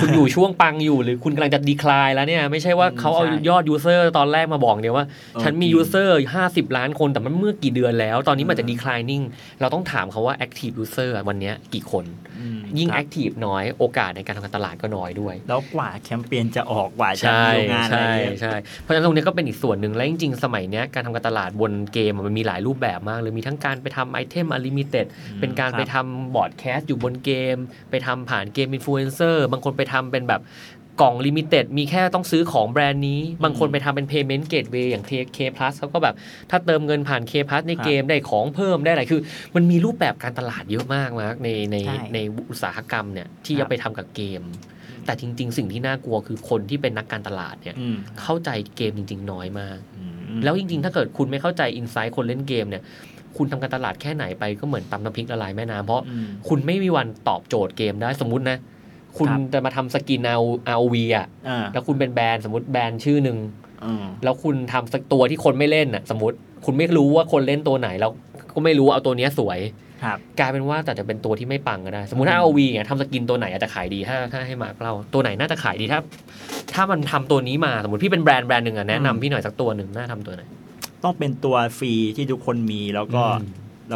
คุณอยู่ช่วงปังอยู่หรือคุณกำลังจะดีคลายแล้วเนี่ยไม่ใช่ว่าเขาเอายอดยูเซอร์ตอนแรกมาบอกเนี่ยว่าฉันมียูเซอร์50ล้านคนแต่มันเมื่อกี่เดือนแล้วตอนนี้มันจะดีคลายนิ่งเราต้องถามเขาว่าแอคทีฟยูเซอร์วันนี้กี่คนยิ่งแอคทีฟน้อยโอกาสในการทำการตลาดก็น้อยด้วยแล้วกว่าแคมเปญจะออกกว่าจะทำงานอะไรใช่เพราะฉะนั้นตรงนี้ก็เป็นอีกส่วนนึงและจริงๆสมัยนี้การทำการตลาดบนเกมมันมีหลายรูปแบบมากเลยมีทั้งการไปทำไอเทมอลิมิเต็ดเป็นการไปทำบอร์ดแคสอยู่บนเกมไปทำผ่านเกมอินฟลูเอนเซอร์บางคนไปทำเป็นแบบกล่องลิมิเต็ดมีแค่ต้องซื้อของแบรนด์นี้บางคนไปทำเป็น payment gateway อย่าง KK Plus เขาก็แบบถ้าเติมเงินผ่าน KK Plus ในเกมได้ของเพิ่มได้อะไรคือมันมีรูปแบบการตลาดเยอะมากมากในอุตสาหกรรมเนี่ยที่จะไปทำกับเกมแต่จริงๆสิ่งที่น่ากลัวคือคนที่เป็นนักการตลาดเนี่ยเข้าใจเกมจริงๆน้อยมากแล้วจริงๆถ้าเกิดคุณไม่เข้าใจอินไซต์คนเล่นเกมเนี่ยคุณทำการตลาดแค่ไหนไปก็เหมือนตำน้ำพริกละลายแม่น้ำเพราะคุณไม่มีวันตอบโจทย์เกมได้สมมุตินะคุณจะมาทำสกิน ROV อ่ะแล้วคุณเป็นแบรนด์สมมุติแบรนด์ชื่อนึงแล้วคุณทำสักตัวที่คนไม่เล่นน่ะสมมุติคุณไม่รู้ว่าคนเล่นตัวไหนแล้วก็ไม่รู้เอาตัวเนี้ยสวยกลายเป็นว่าแต่จะเป็นตัวที่ไม่ปังก็ได้สมมุติถ้า ROV เนี่ยทำสกินตัวไหนอาจจะขายดีถ้าให้มาร์คเล่าตัวไหนน่าจะขายดีถ้ามันทำตัวนี้มาสมมุติพี่เป็นแบรนด์นึงอ่ะแนะนำพี่หน่อยสักตัวนึงน่าทำตัวไหนต้องเป็นตัวฟรีที่ทุกคนมีแล้ว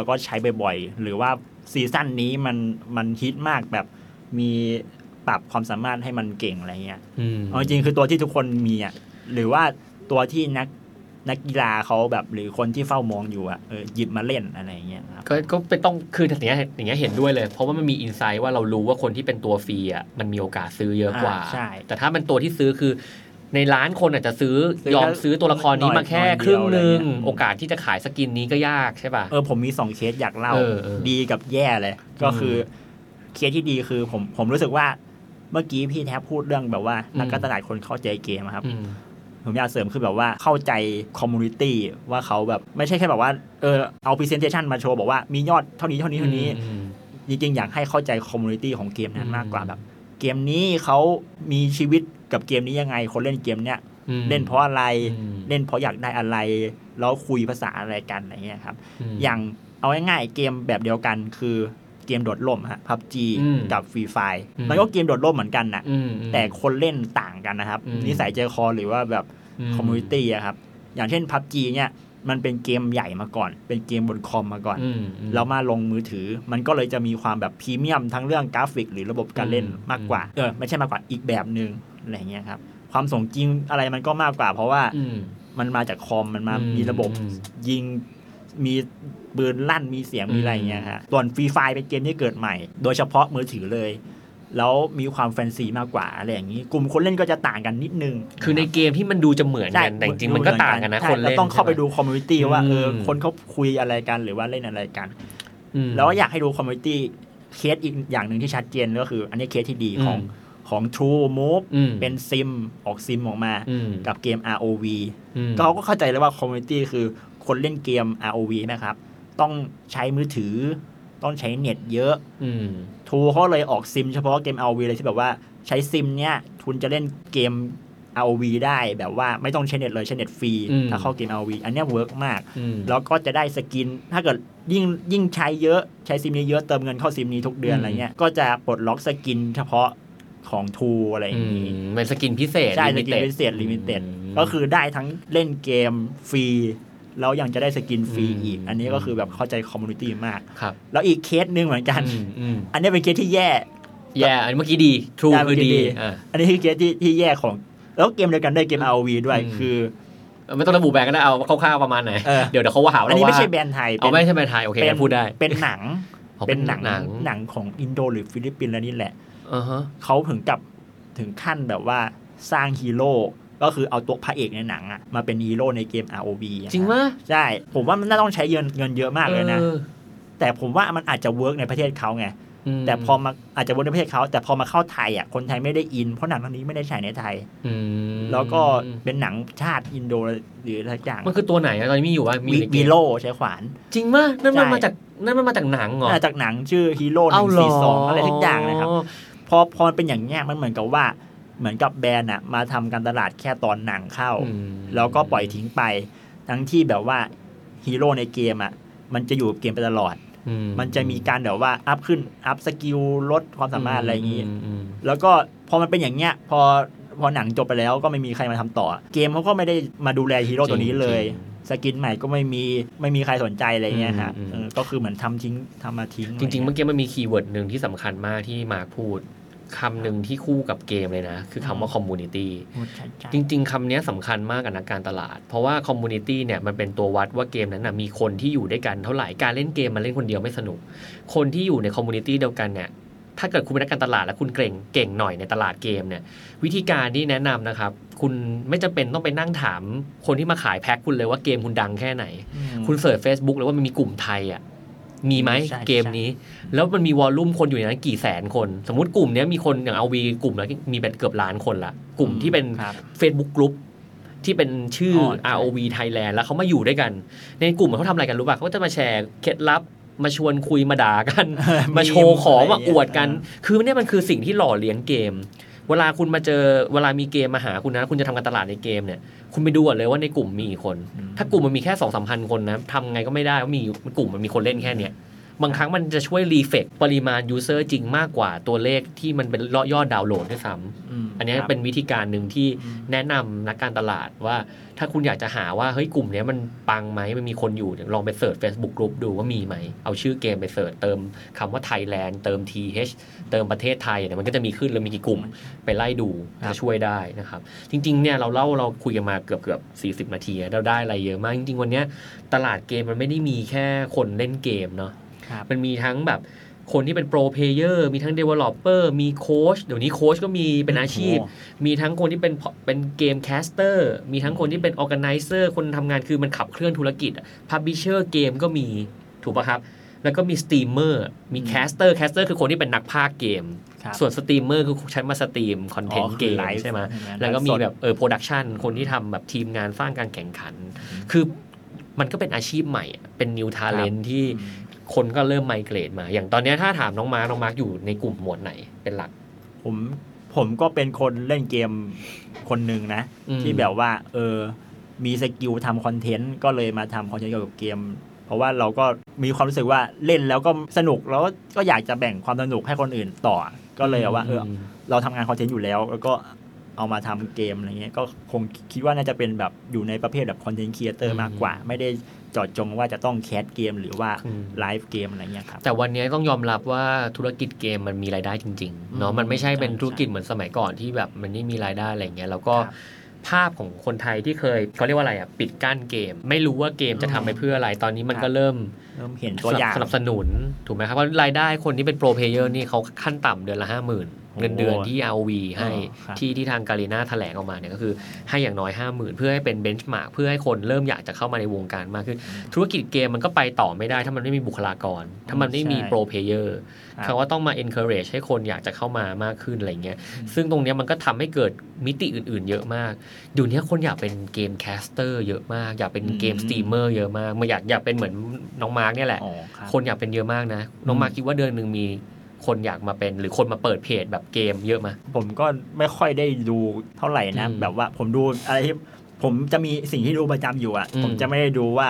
ก็ใช้บ่อยๆหรือว่าซีซั่นนี้มันฮิตมากแบบมีปรับความสามารถให้มันเก่งอะไรเงี้ยจริงคือตัวที่ทุกคนมีอ่ะหรือว่าตัวที่นัก นักกีฬาเขาแบบหรือคนที่เฝ้ามองอยู่อ่ะหยิบมาเล่นอะไรอย่างเงี้ยครับก็เป็นต้องคืออย่างเงี้ยเห็นด้วยเลยเพราะว่ามันมีอินไซต์ว่าเรารู้ว่าคนที่เป็นตัวฟรีอ่ะมันมีโอกาสซื้อเยอะกว่าแต่ถ้ามันตัวที่ซื้อคือในร้านคนอาจจะซื้อยอมซื้อตัวละครนี้มาแค่ครึ่งนึงโอกาสที่จะขายสกินนี้ก็ยากใช่ป่ะผมมี2เคสอยากเล่าดีกับแย่เลยก็คือเคสที่ดีคือผมรู้สึกว่าเมื่อกี้พี่แทบพูดเรื่องแบบว่านักการตลาดคนเข้าใจเกมครับผมอยากเสริมคือแบบว่าเข้าใจคอมมูนิตี้ว่าเขาแบบไม่ใช่แค่แบบว่าเอา presentation มาโชว์บอกว่ามียอดเท่านี้เท่านี้เท่านี้จริงๆอยากให้เข้าใจคอมมูนิตี้ของเกมนั้นมากกว่าแบบเกมนี้เขามีชีวิตกับเกมนี้ยังไงคนเล่นเกมเนี้ยเล่นเพราะอะไรเล่นเพราะอยากได้อะไรแล้วคุยภาษาอะไรกันอะไรเงี้ยครับอย่างเอาง่ายๆเกมแบบเดียวกันคือเกมโดดร่มฮะ PUBG กับ Free Fire มันก็เกมโดดร่มเหมือนกันนะแต่คนเล่นต่างกันนะครับนิสัยใจคอหรือว่าแบบคอมมูนิตี้อ่ะครับอย่างเช่น PUBG เนี่ยมันเป็นเกมใหญ่มาก่อนเป็นเกมบนคอมมาก่อนแล้วมาลงมือถือมันก็เลยจะมีความแบบพรีเมียมทั้งเรื่องกราฟิกหรือระบบการเล่นมากกว่าไม่ใช่มากกว่าอีกแบบนึงอะไรเงี้ยครับความสมจริงอะไรมันก็มากกว่าเพราะว่ามันมาจากคอมมันมามีระบบยิงมีปืนลั่นมีเสียงมีอะไรเงี้ยฮะส่วน Free Fire เป็นเกมที่เกิดใหม่โดยเฉพาะมือถือเลยแล้วมีความแฟนซีมากกว่าอะไรอย่างนี้กลุ่มคนเล่นก็จะต่างกันนิดนึงคือในเกมที่มันดูจะเหมือนกันแต่จริงมันก็ต่างกันนะคนเล่นเราต้องเข้าไปดูคอมมูนิตี้ว่าคนเขาคุยอะไรกันหรือว่าเล่นอะไรกันแล้วอยากให้ดูคอมมูนิตี้เคสอีกอย่างนึงที่ชัดเจนก็คืออันนี้เคสที่ดีของ True Move เป็นซิมออกซิมออกมากับเกม ROV เขาก็เข้าใจแล้วว่าคอมมูนิตี้คือคนเล่นเกม ROV นะครับต้องใช้มือถือต้องใช้เน็ตเยอะทูเขาเลยออกซิมเฉพาะเกม ROV เลยที่แบบว่าใช้ซิมเนี้ยคุณจะเล่นเกม ROV ได้แบบว่าไม่ต้องใช้เน็ตเลยใช้เน็ตฟรีถ้าเข้าเกม ROV อันนี้เวิร์กมากแล้วก็จะได้สกินถ้าเกิดยิ่งใช้เยอะใช้ซิมนี้เยอะเติมเงินเข้าซิมนี้ทุกเดือนอะไรเงี้ยก็จะปลดล็อกสกินเฉพาะของทูอะไรอย่างนี้เป็นสกินพิเศษใช่สกินพิเศษลิมิเต็ดก็คือได้ทั้งเล่นเกมฟรีแล้วยังจะได้สกินฟรีอีกอันนี้ก็คือแบบเข้าใจคอมมูนิตี้มากแล้วอีกเคสนึงเหมือนกันอันนี้เป็นเคสที่แย่อันเมื่อกี้ดี True คือดีอันนี้คือเคสที่แย่ของแล้วเกมเดียวกันได้เกม ROV ด้วยคือไม่ต้องระบุแบรนด์ก็ได้เอาคร่าวๆประมาณไหนเดี๋ยวเขาว่าหาว่าอันนี้ไม่ใช่แบรนด์ไทยไม่ใช่แบรนด์ไทยโอเคพูดได้เป็นหนังของอินโดหรือฟิลิปปินส์แล้วนี่แหละเขาถึงขั้นแบบว่าสร้างฮีโร่ก็คือเอาตัวพระเอกในหนังอ่ะมาเป็นฮีโร่ในเกม ROV จริงมั้ยใช่ผมว่ามันน่าต้องใช้เงินเยอะมากเลยนะแต่ผมว่ามันอาจจะเวิร์กในประเทศเขาไงแต่พอมาอาจจะเวิร์กในประเทศเขาแต่พอมาเข้าไทยอ่ะคนไทยไม่ได้อินเพราะหนังเรื่องนี้ไม่ได้ฉายในไทยแล้วก็เป็นหนังชาติอินโดหรืออะไรอย่างมันคือตัวไหนตอนนี้มีอยู่ว่ามีฮีโร่ใช้ขวานจริงมั้ยนั่นมันมาจากหนังเหรอจากหนังชื่อฮีโร่142อะไรทุกอย่างนะครับพอเป็นอย่างเงี้ยมันเหมือนกับแบรนด์น่ะมาทำการตลาดแค่ตอนหนังเข้าแล้วก็ปล่อยทิ้งไปทั้งที่แบบว่าฮีโร่ในเกมอ่ะมันจะอยู่กับเกมไปตลอดมันจะมีการแบบว่าอัพขึ้นอัพสกิลลดความสามารถอะไรอย่างงี้แล้วก็พอมันเป็นอย่างเงี้ยพอหนังจบไปแล้วก็ไม่มีใครมาทำต่อเกมเขาก็ไม่ได้มาดูแลฮีโร่ตัวนี้เลยสกินใหม่ก็ไม่มีใครสนใจอะไรเงี้ยฮะก็คือเหมือนทำมาทิ้งจริงๆเมื่อกี้มันมีคีย์เวิร์ดนึงที่สำคัญมากที่มาพูดคำหนึ่งที่คู่กับเกมเลยนะคือคำว่าคอมมูนิตี้จริงๆคำนี้สำคัญมากกับนักการตลาดเพราะว่าคอมมูนิตี้เนี่ยมันเป็นตัววัดว่าเกมนั้นนะมีคนที่อยู่ด้วยกันเท่าไหร่การเล่นเกมมันเล่นคนเดียวไม่สนุกคนที่อยู่ในคอมมูนิตี้เดียวกันเนี่ยถ้าเกิดคุณเป็นนักการตลาดและคุณเก่งหน่อยในตลาดเกมเนี่ยวิธีการที่แนะนำนะครับคุณไม่จำเป็นต้องไปนั่งถามคนที่มาขายแพ็คคุณเลยว่าเกมคุณดังแค่ไหนคุณเสิร์ช Facebook แล้วว่ามันมีกลุ่มไทยอ่ะมีไหมเกมนี้แล้วมันมีวอลลุ่มคนอยู่ในนั้นกี่แสนคนสมมุติกลุ่มนี้มีคนอย่าง ROV กลุ่มแล้วมีเป็นเกือบล้านคนละกลุ่มที่เป็น Facebook Group ที่เป็นชื่อ ROV Thailand แล้วเขามาอยู่ด้วยกันในกลุ่มเขาทำอะไรกันรู้ป่ะเขาจะมาแชร์เคล็ดลับมาชวนคุยมาด่ากัน มาโชว์ของมาอวดกันคือเนี่ยมันคือสิ่งที่หล่อเลี้ยงเกมเวลามีเกมมาหาคุณนะคุณจะทำการตลาดในเกมเนี่ยคุณไปดูก่อนเลยว่าในกลุ่มมีกี่คนถ้ากลุ่มมันมีแค่ 2-3 พันคนนะทำไงก็ไม่ได้เพราะมีกลุ่มมันมีคนเล่นแค่เนี้ย บางครั้งมันจะช่วยรีเฟกปริมาณยูเซอร์จริงมากกว่าตัวเลขที่มันเป็นยอดดาวน์โหลดด้วยซ้ำอันนี้เป็นวิธีการหนึ่งที่แนะนำนักการตลาดว่าถ้าคุณอยากจะหาว่าเฮ้ยกลุ่มนี้มันปังไหมมันมีคนอยู่ลองไปเสิร์ช Facebook Group ดูว่ามีไหมเอาชื่อเกมไปเสิร์ชเติมคำว่าไทยแลนด์เติม TH เติมประเทศไทยเนี่ยมันก็จะมีขึ้นเลยมีกี่กลุ่มไปไล่ดูจะช่วยได้นะครับจริงๆเนี่ยเราคุยกันมาเกือบ40 นาทีเราได้อะไรเยอะมากจริงๆวันนี้ตลาดเกมมันไม่ได้มีแค่คนเล่นเกมเนาะมันมีทั้งแบบคนที่เป็นโปรเพลเยอร์มีทั้ง developer มีโค้ชเดี๋ยวนี้โค้ชก็มีเป็นอาชีพมีทั้งคนที่เป็นเกมแคสเตอร์มีทั้งคนที่เป็น organizer คนทำงานคือมันขับเคลื่อนธุรกิจ publisher เกมก็มีถูกป่ะครับแล้วก็มีสตรีมเมอร์มีแคสเตอร์คือคนที่เป็นนักพากย์เกมส่วนสตรีมเมอร์คือฉันมาสตรีมคอนเทนต์เกมใช่ไหมแล้วก็มีแบบโปรดักชันคนที่ทำแบบทีมงานสร้างการแข่งขันคือมันก็เป็นอาชีพใหม่เป็น new talent ที่คนก็เริ่มไมเกรดมาอย่างตอนนี้ถ้าถามน้องมาร์คอยู่ในกลุ่มหมวดไหนเป็นหลักผมก็เป็นคนเล่นเกมคนหนึ่งนะที่แบบว่ามีสกิลทำคอนเทนต์ก็เลยมาทำคอนเทนต์เกี่ยวกับเกมเพราะว่าเราก็มีความรู้สึกว่าเล่นแล้วก็สนุกแล้วก็อยากจะแบ่งความสนุกให้คนอื่นต่อก็เลยว่าเราทำงานคอนเทนต์อยู่แล้วก็เอามาทำเกมอะไรเงี้ยก็คงคิดว่าน่าจะเป็นแบบอยู่ในประเภทแบบคอนเทนต์ครีเอเตอร์มากกว่าไม่ได้จอดจงว่าจะต้องแคสเกมหรือว่าไลฟ์เกมอะไรเงี้ยครับแต่วันนี้ต้องยอมรับว่าธุรกิจเกมมันมีรายได้จริงๆเนาะมันไม่ใช่เป็นธุรกิจเหมือนสมัยก่อนที่แบบมันไม่มีรายได้อะไรเงี้ยแล้วก็ภาพของคนไทยที่เคยเขาเรียกว่าอะไรอ่ะปิดกั้นเกมไม่รู้ว่าเกมจะทำไปเพื่ออะไรตอนนี้มันก็เริ่มเห็นตัวอย่างสนับสนุนถูกไหมครับว่ารายได้คนที่เป็นโปรเพลเยอร์นี่เขาขั้นต่ำเดือนละ 50,000เงินเดือนที่ ROV ให้ที่ทางการีน่าแถลงออกมาเนี่ยก็คือให้อย่างน้อย 50,000 เพื่อให้เป็นเบนช์มาร์คเพื่อให้คนเริ่มอยากจะเข้ามาในวงการมากขึ้นธุรกิจเกมมันก็ไปต่อไม่ได้ถ้ามันไม่มีบุคลากรถ้ามันไม่มีโปรเพลเยอร์เขาว่าต้องมา encourage ให้คนอยากจะเข้ามามากขึ้นอะไรเงี้ยซึ่งตรงนี้มันก็ทำให้เกิดมิติอื่นๆเยอะมากเดี๋ยวนี้คนอยากเป็นเกมแคสเตอร์เยอะมากอยากเป็นเกมสตรีมเมอร์เยอะมากมันอยากเป็นเหมือนน้องมาร์คเนี่ยแหละคนอยากเป็นเยอะมากนะน้องมาร์คคิดว่าเดือนนึงมีคนอยากมาเป็นหรือคนมาเปิดเพจแบบเกมเยอะมั้ยผมก็ไม่ค่อยได้ดูเท่าไหร่นะแบบว่าผมดูอะไรที่ผมจะมีสิ่งที่ดูประจำอยู่อ่ะผมจะไม่ได้ดูว่า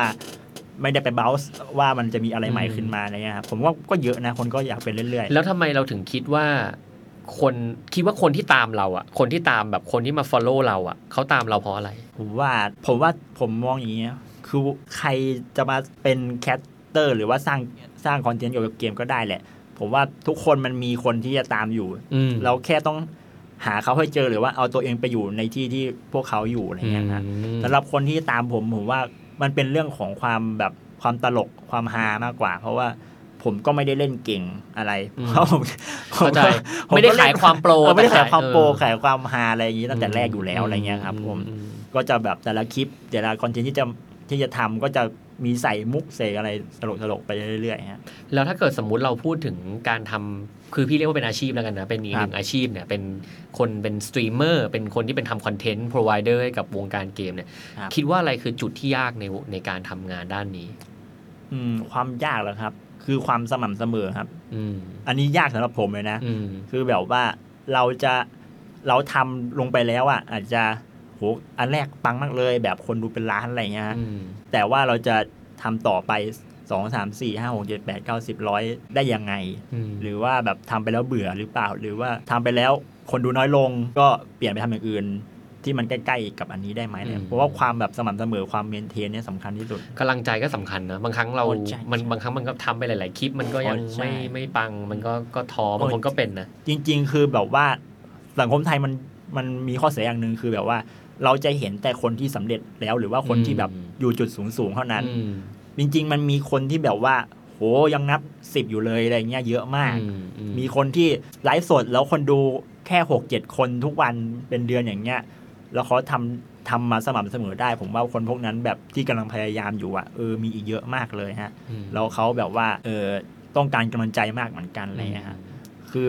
ไม่ได้ไปเบาส์ว่ามันจะมีอะไรใหม่ขึ้นมาอะไรเงี้ยครับผมว่าก็เยอะนะคนก็อยากเป็นเรื่อยๆแล้วทำไมเราถึงคิดว่าคนที่ตามเราอ่ะคนที่ตามแบบคนที่มา follow เราอ่ะเขาตามเราเพราะอะไรผมว่าผมมองอย่างงี้คือใครจะมาเป็นแคสเตอร์หรือว่าสร้างคอนเทนต์เกี่ยวกับเกมก็ได้แหละผมว่าทุกคนมันมีคนที่จะตามอยู่เราแค่ต้องหาเขาให้เจอหรือว่าเอาตัวเองไปอยู่ในที่ที่พวกเขาอยู่อะไรเงี้ยนะสำหรับคนที่ตามผมว่ามันเป็นเรื่องของความแบบความตลกความฮามากกว่าเพราะว่าผมก็ไม่ได้เล่นเก่งอะไรเข้าใจไม่ได้ขายความโปรไม่ได้ขายความโปรขายความฮาอะไรอย่างนี้ตั้งแต่แรกอยู่แล้วอะไรเงี้ยครับผมก็จะแบบแต่ละคลิปแต่ละคอนเทนต์ที่จะทำก็จะมีใส่มุกใส่อะไรตลกๆไปเรื่อยๆฮะแล้วถ้าเกิดสมมุติเราพูดถึงการทำคือพี่เรียกว่าเป็นอาชีพแล้วกันนะเป็นอีกหนึ่งอาชีพเนี่ยเป็นคนเป็นสตรีมเมอร์เป็นคนที่เป็นทำคอนเทนต์พรอไวเดอร์ให้กับวงการเกมเนี่ยคิดว่าอะไรคือจุดที่ยากในการทำงานด้านนี้ความยากเหรอครับคือความสม่ำเสมอครับอันนี้ยากสำหรับผมเลยนะคือแบบว่าเราทำลงไปแล้วอ่ะอาจจะโหอันแรกปังมากเลยแบบคนดูเป็นล้านอะไรเงี้ยแต่ว่าเราจะทำต่อไป 2, 3, 4, 5, 6, 7, 8, 9, 10, 100ได้ยังไงหรือว่าแบบทำไปแล้วเบื่อหรือเปล่าหรือว่าทำไปแล้วคนดูน้อยลงก็เปลี่ยนไปทำอย่างอื่นที่มันใกล้ๆกับอันนี้ได้ไหมเนี่ยเพราะว่าความแบบสม่ำเสมอความเมนเทนเนี่ยสำคัญที่สุดกำลังใจก็สำคัญนะบางครั้งบางครั้งมันก็ทำไปหลายๆคลิปมันก็ยังไม่ปังมันก็ท้อบางคนก็เป็นนะจริงๆคือแบบว่าสังคมไทยมันมีข้อเสียอย่างนึงคือแบบว่าเราจะเห็นแต่คนที่สำเร็จแล้วหรือว่าคนที่แบบอยู่จุดสูงๆเท่านั้นจริงๆมันมีคนที่แบบว่าโหยังนับ10อยู่เลยอะไรเงี้ยเยอะมากมีคนที่ไลฟ์สดแล้วคนดูแค่ 6-7 คนทุกวันเป็นเดือนอย่างเงี้ยแล้วเขาทำมาสม่ำเสมอได้ผมว่าคนพวกนั้นแบบที่กำลังพยายามอยู่อ่ะมีอีกเยอะมากเลยฮะแล้วเขาแบบว่าต้องการกำลังใจมากเหมือนกันอะไรเงี้ยฮะคือ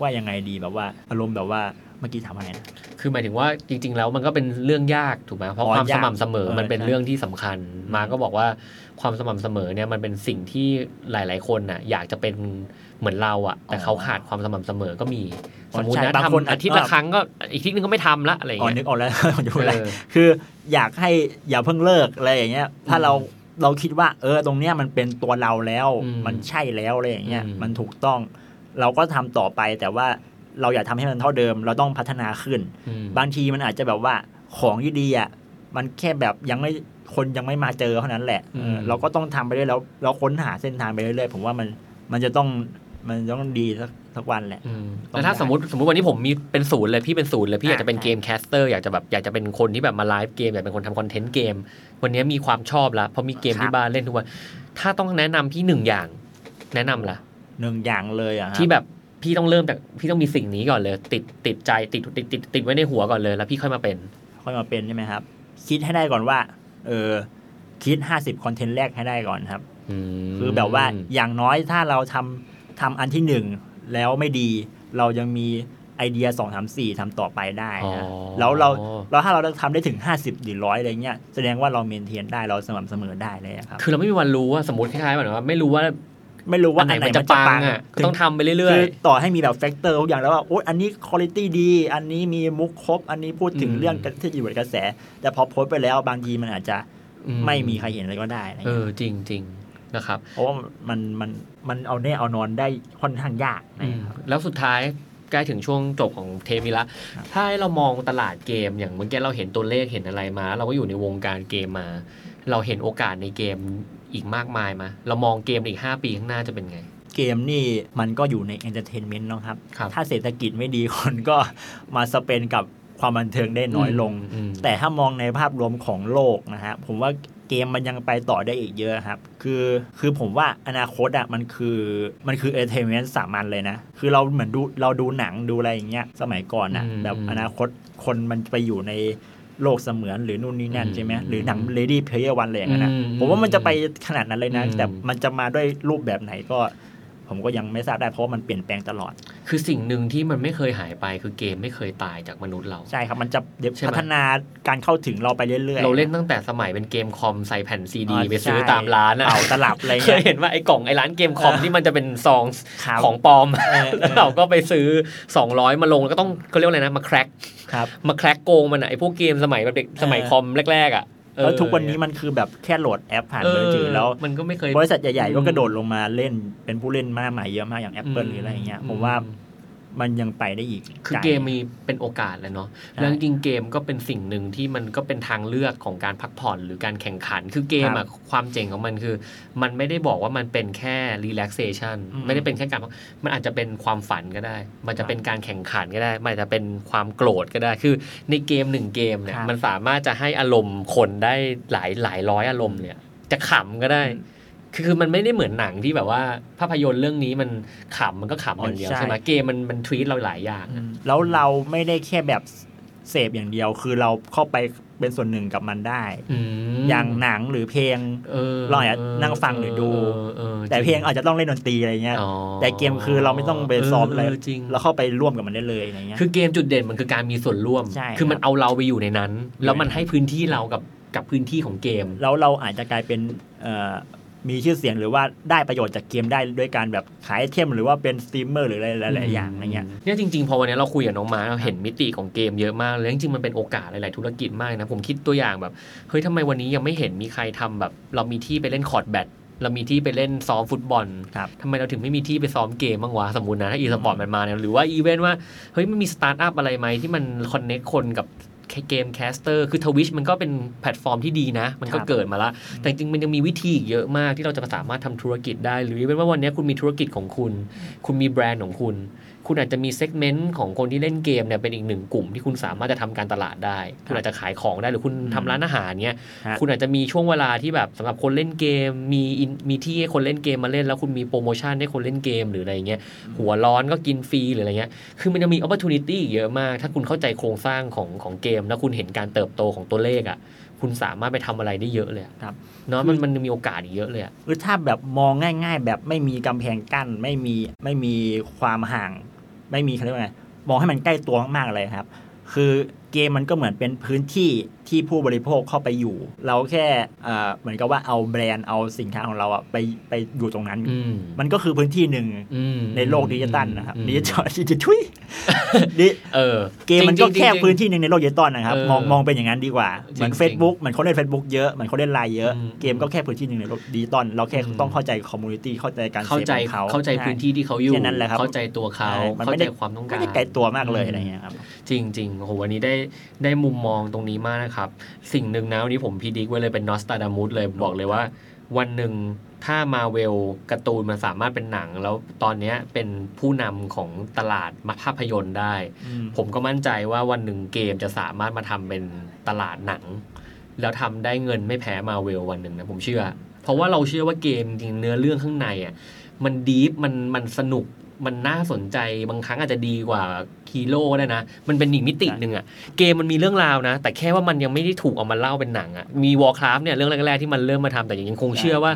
ว่ายังไงดีแบบว่าอารมณ์แบบว่าเมื่อกี้ถามอะไรนะคือหมายถึงว่าจริงๆแล้วมันก็เป็นเรื่องยากถูกไหมเพราะความสม่ำเสมอมันเป็นเรื่องที่สำคัญมาก็บอกว่าความสม่ำเสมอเนี่ยมันเป็นสิ่งที่หลายๆคนน่ะอยากจะเป็นเหมือนเราอ่ะแต่เขาขาดความสม่ำเสมอก็มีสมมุตินะทำอาทิตย์ละครั้งก็อีกทีนึงก็ไม่ทำละอะไรอย่างเงี้ยนึกออกแล้วอยู่อะไรคืออยากให้อย่าเพิ่งเลิกอะไรอย่างเงี้ยถ้าเรา เราคิดว่าตรงเนี้ยมันเป็นตัวเราแล้วมันใช่แล้วอะไรอย่างเงี้ยมันถูกต้องเราก็ทำต่อไปแต่ว่าเราอย่าทำให้มันเท่าเดิมเราต้องพัฒนาขึ้นบางทีมันอาจจะแบบว่าของดีๆอ่ะมันแค่แบบยังไม่คนยังไม่มาเจอเท่านั้นแหละเราก็ต้องทำไปเรื่อยแล้วเราค้นหาเส้นทางไปเรื่อยๆผมว่ามันจะต้องมันต้องดีสักวันแหละแต่ถ้าสมมติวันนี้ผมมีเป็นศูนย์เลยพี่เป็นศูนย์เลยพี่อยากจะเป็นเกมแคสเตอร์อยากจะแบบอยากจะเป็นคนที่แบบมาไลฟ์เกมอยากเป็นคนทำคอนเทนต์เกมวันนี้มีความชอบละเพราะมีเกมที่บ้านเล่นทุกวันถ้าต้องแนะนำพี่หนึ่งอย่างแนะนำละหนึ่งอย่างเลยอ่ะที่แบบพี่ต้องเริ่มจากพี่ต้องมีสิ่งนี้ก่อนเลยติดใจติดไว้ในหัวก่อนเลยแล้วพี่ค่อยมาเป็นใช่ไหมครับคิดให้ได้ก่อนว่าคิด50คอนเทนต์แรกให้ได้ก่อนครับคือแบบว่าอย่างน้อยถ้าเราทำอันที่1แล้วไม่ดีเรายังมีไอเดีย 2, 3, 4 ทำต่อไปได้นะแล้วเราถ้าเราทำได้ถึง50หรือ100อะไรเงี้ยแสดงว่าเราเมนเทนได้เราสม่ำเสมอได้เลยครับคือเราไม่มีวันรู้ว่าสมมติคล้ายๆแบบว่าไม่รู้ว่าอันไหนมันจะปังอ่ะต้องทำไปเรื่อยๆคือต่อให้มีแบบแฟกเตอร์ทุกอย่างแล้วว่าโอ๊ยอันนี้คุณภาพดีอันนี้มีมุกครบอันนี้พูดถึงเรื่องที่อยู่ในกระแสแต่พอโพสต์ไปแล้วบางทีมันอาจจะไม่มีใครเห็นอะไรก็ได้จริงๆนะครับเพราะว่ามันเอาแน่เอานอนได้ค่อนข้างยากนะครับแล้วสุดท้ายใกล้ถึงช่วงจบของเทปนี้ละถ้าเรามองตลาดเกมอย่างเมื่อกี้เราเห็นตัวเลขเห็นอะไรมาเราก็อยู่ในวงการเกมมาเราเห็นโอกาสในเกมอีกมากมายมาเรามองเกมอีก5ปีข้างหน้าจะเป็นไงเกมนี่มันก็อยู่ในเอนเตอร์เทนเมนต์นะครับถ้าเศรษฐกิจไม่ดีคนก็มาสเปนกับความบันเทิงได้น้อยลงแต่ถ้ามองในภาพรวมของโลกนะฮะผมว่าเกมมันยังไปต่อได้อีกเยอะครับคือผมว่าอนาคตอ่ะมันคือเอนเตอร์เทนเมนต์สามัญเลยนะคือเราเหมือนดูหนังดูอะไรอย่างเงี้ยสมัยก่อนอ่ะแบบอนาคตคนมันไปอยู่ในโลกเสมือนหรือนู่นนี่นั่นใช่ไหมหรือหนัง Lady Player One อะไรอย่างนั้นนะผมว่ามันจะไปขนาดนั้นเลยนะแต่มันจะมาด้วยรูปแบบไหนก็ผมก็ยังไม่ทราบได้เพราะมันเปลี่ยนแปลงตลอดคือสิ่งหนึ่งที่มันไม่เคยหายไปคือเกมไม่เคยตายจากมนุษย์เราใช่ครับมันจะพัฒนาการเข้าถึงเราไปเรื่อยๆเราเล่นตั้งแต่สมัยเป็นเกมคอมใส่แผ่นซีดีไปซื้อตามร้านเอาตลับอะไรเคยเห็นว่าไอ้กล่องไอ้ร้านเกมคอมที่มันจะเป็นซองของปลอมแล้วเราก็ไปซื้อ200มาลงแล้วก็ต้องเขาเรียกอะไรนะมาแคร็กโกงมันไอ้พวกเกมสมัยแบบเด็กสมัยคอมแรกๆอ่ะแล้วทุกวันนี้มันคือแบบแค่โหลดแอปผ่านมือถือแล้วมันก็ไม่เคยบริษัทใหญ่ๆก็กระโดดลงมาเล่นเป็นผู้เล่นมากมายเยอะมากอย่าง Apple หรืออะไรอย่างเงี้ยผมว่ามันยังไปได้อีกคือเกมมีเป็นโอกาสเลยเนาะแล้วจริงเกมก็เป็นสิ่งหนึ่งที่มันก็เป็นทางเลือกของการพักผ่อนหรือการแข่งขันคือเกมอะความเจ๋งของมันคือมันไม่ได้บอกว่ามันเป็นแค่ relaxation ไม่ได้เป็นแค่การมันอาจจะเป็นความฝันก็ได้มันจะเป็นการแข่งขันก็ได้มันอาจจะเป็นความโกรธก็ได้คือในเกม1เกมเนี่ยมันสามารถจะให้อารมณ์คนได้หลายร้อยอารมณ์เนี่ยจะขำก็ได้คือมันไม่ได้เหมือนหนังที่แบบว่าภาพยนตร์เรื่องนี้มันขำมันก็ขำอย่างเดียวใช่ไหมเกมมันทวีตเราหลายอย่างแล้วเราไม่ได้แค่แบบเสพอย่างเดียวคือเราเข้าไปเป็นส่วนหนึ่งกับมันได้อย่างหนังหรือเพลงเราอาจจะนั่งฟังหรือดูแต่เพลงอาจจะต้องเล่นดนตรีอะไรเงี้ยแต่เกมคือเราไม่ต้องไปซ้อมอะไรเราเข้าไปร่วมกับมันได้เลยอะไรเงี้ยคือเกมจุดเด่นมันคือการมีส่วนร่วมคือมันเอาเราไปอยู่ในนั้นแล้วมันให้พื้นที่เรากับพื้นที่ของเกมแล้วเราอาจจะกลายเป็นมีชื่อเสียงหรือว่าได้ประโยชน์จากเกมได้ด้วยการแบบขายไอเทมหรือว่าเป็นสตรีมเมอร์หรืออะไรหลายๆอย่างอะไรเงี้ยเนี่ยจริงๆพอวันนี้เราคุยกับน้องมาเราเห็นมิติของเกมเยอะมากเลยจริงๆมันเป็นโอกาสหลายๆธุรกิจมากนะผมคิดตัวอย่างแบบเฮ้ยทำไมวันนี้ยังไม่เห็นมีใครทำแบบเรามีที่ไปเล่นคอร์ดแบดเรามีที่ไปเล่นซ้อมฟุตบอลทำไมเราถึงไม่มีที่ไปซ้อมเกมบ้างวะสมมุตินะถ้าอีสปอร์ตมันมาเนี่ยหรือว่าอีเวนต์ว่าเฮ้ยมันมีสตาร์ทอัพอะไรไหมที่มันคอนเนคคนกับเกมแคสเตอร์คือ Twitch มันก็เป็นแพลตฟอร์มที่ดีนะมันก็เกิดมาแล้วแต่จริงๆมันยังมีวิธีเยอะมากที่เราจะสามารถทำธุรกิจได้หรือเป็นว่าวันนี้คุณมีธุรกิจของคุณคุณมีแบรนด์ของคุณอาจจะมีเซกเมนต์ของคนที่เล่นเกมเนี่ยเป็นอีกหนึ่งกลุ่มที่คุณสามารถจะทำการตลาดได้คุณอาจจะขายของได้หรือคุณทำร้านอาหารเนี่ยคุณอาจจะมีช่วงเวลาที่แบบสำหรับคนเล่นเกมมีที่ให้คนเล่นเกมมาเล่นแล้วคุณมีโปรโมชั่นให้คนเล่นเกมหรืออะไรเงี้ยหัวร้อนก็กินฟรีหรืออะไรเงี้ยคือมันจะมี opportunity เยอะมากถ้าคุณเข้าใจโครงสร้างของเกมแล้วคุณเห็นการเติบโตของตัวเลขอ่ะคุณสามารถไปทำอะไรได้เยอะเลยครับเนาะมันมีโอกาสอีกเยอะเลยอ่ะคือถ้าแบบมองง่ายๆแบบไม่มีกำแพงกั้นไม่มีความห่างไม่มีอะไรมองให้มันใกล้ตัวมากๆเลยครับคือเกมมันก็เหมือนเป็นพื้นที่ ที่ผู้บริโภคเข้าไปอยู่เราแค่เหมือนกับว่าเอาแบรนด์เอาสินค้าของเราอะไปอยู่ตรงนั้นมันก็คือพื้นที่หนึ่งในโลกดิจิตอลนะครับเกมมันก็แค่พื้นที่หนึ่งในโลกดิจิตอลนะครับมองเป็นอย่างนั้นดีกว่าเหมือน Facebook เหมือนคนเล่น Facebook เยอะเหมือนคนเล่น LINE เยอะเกมก็แค่พื้นที่หนึ่งในโลกดิจิตอลเราแค่ต้องเข้าใจคอมมูนิตี้เข้าใจการเซฟของเขาเข้าใจพื้นที่ที่เขาอยู่เข้าใจตัวเขาเข้าใจความต้องการไม่ได้ไกลตัวมากเลยอะไรเงี้ยครับจริงๆโอ้โหวันนี้ได้มุมมองตรงนี้มากนะครับสิ่งนึงนะวันนี้ผมพีดิกไว้เลยเป็นนอสตราดามุสเลยบอกเลยว่าวันหนึ่งถ้ามาเวลการ์ตูนมันสามารถเป็นหนังแล้วตอนนี้เป็นผู้นำของตลาดภาพยนตร์ได้ผมก็มั่นใจว่าวันหนึ่งเกมจะสามารถมาทำเป็นตลาดหนังแล้วทำได้เงินไม่แพ้มาเวลวันหนึ่งนะผมเชื่อเพราะว่าเราเชื่อว่าเกมจริงเนื้อเรื่องข้างในอ่ะมันดีฟมันสนุกมันน่าสนใจบางครั้งอาจจะดีกว่าฮีโร่ได้นะมันเป็นอีกมิติหนึ่งอะเกมมันมีเรื่องราวนะแต่แค่ว่ามันยังไม่ได้ถูกเอามาเล่าเป็นหนังอะมี Warcraft เนี่ยเรื่องแรกๆที่มันเริ่มมาทำแต่ยังคงเชื่อว่า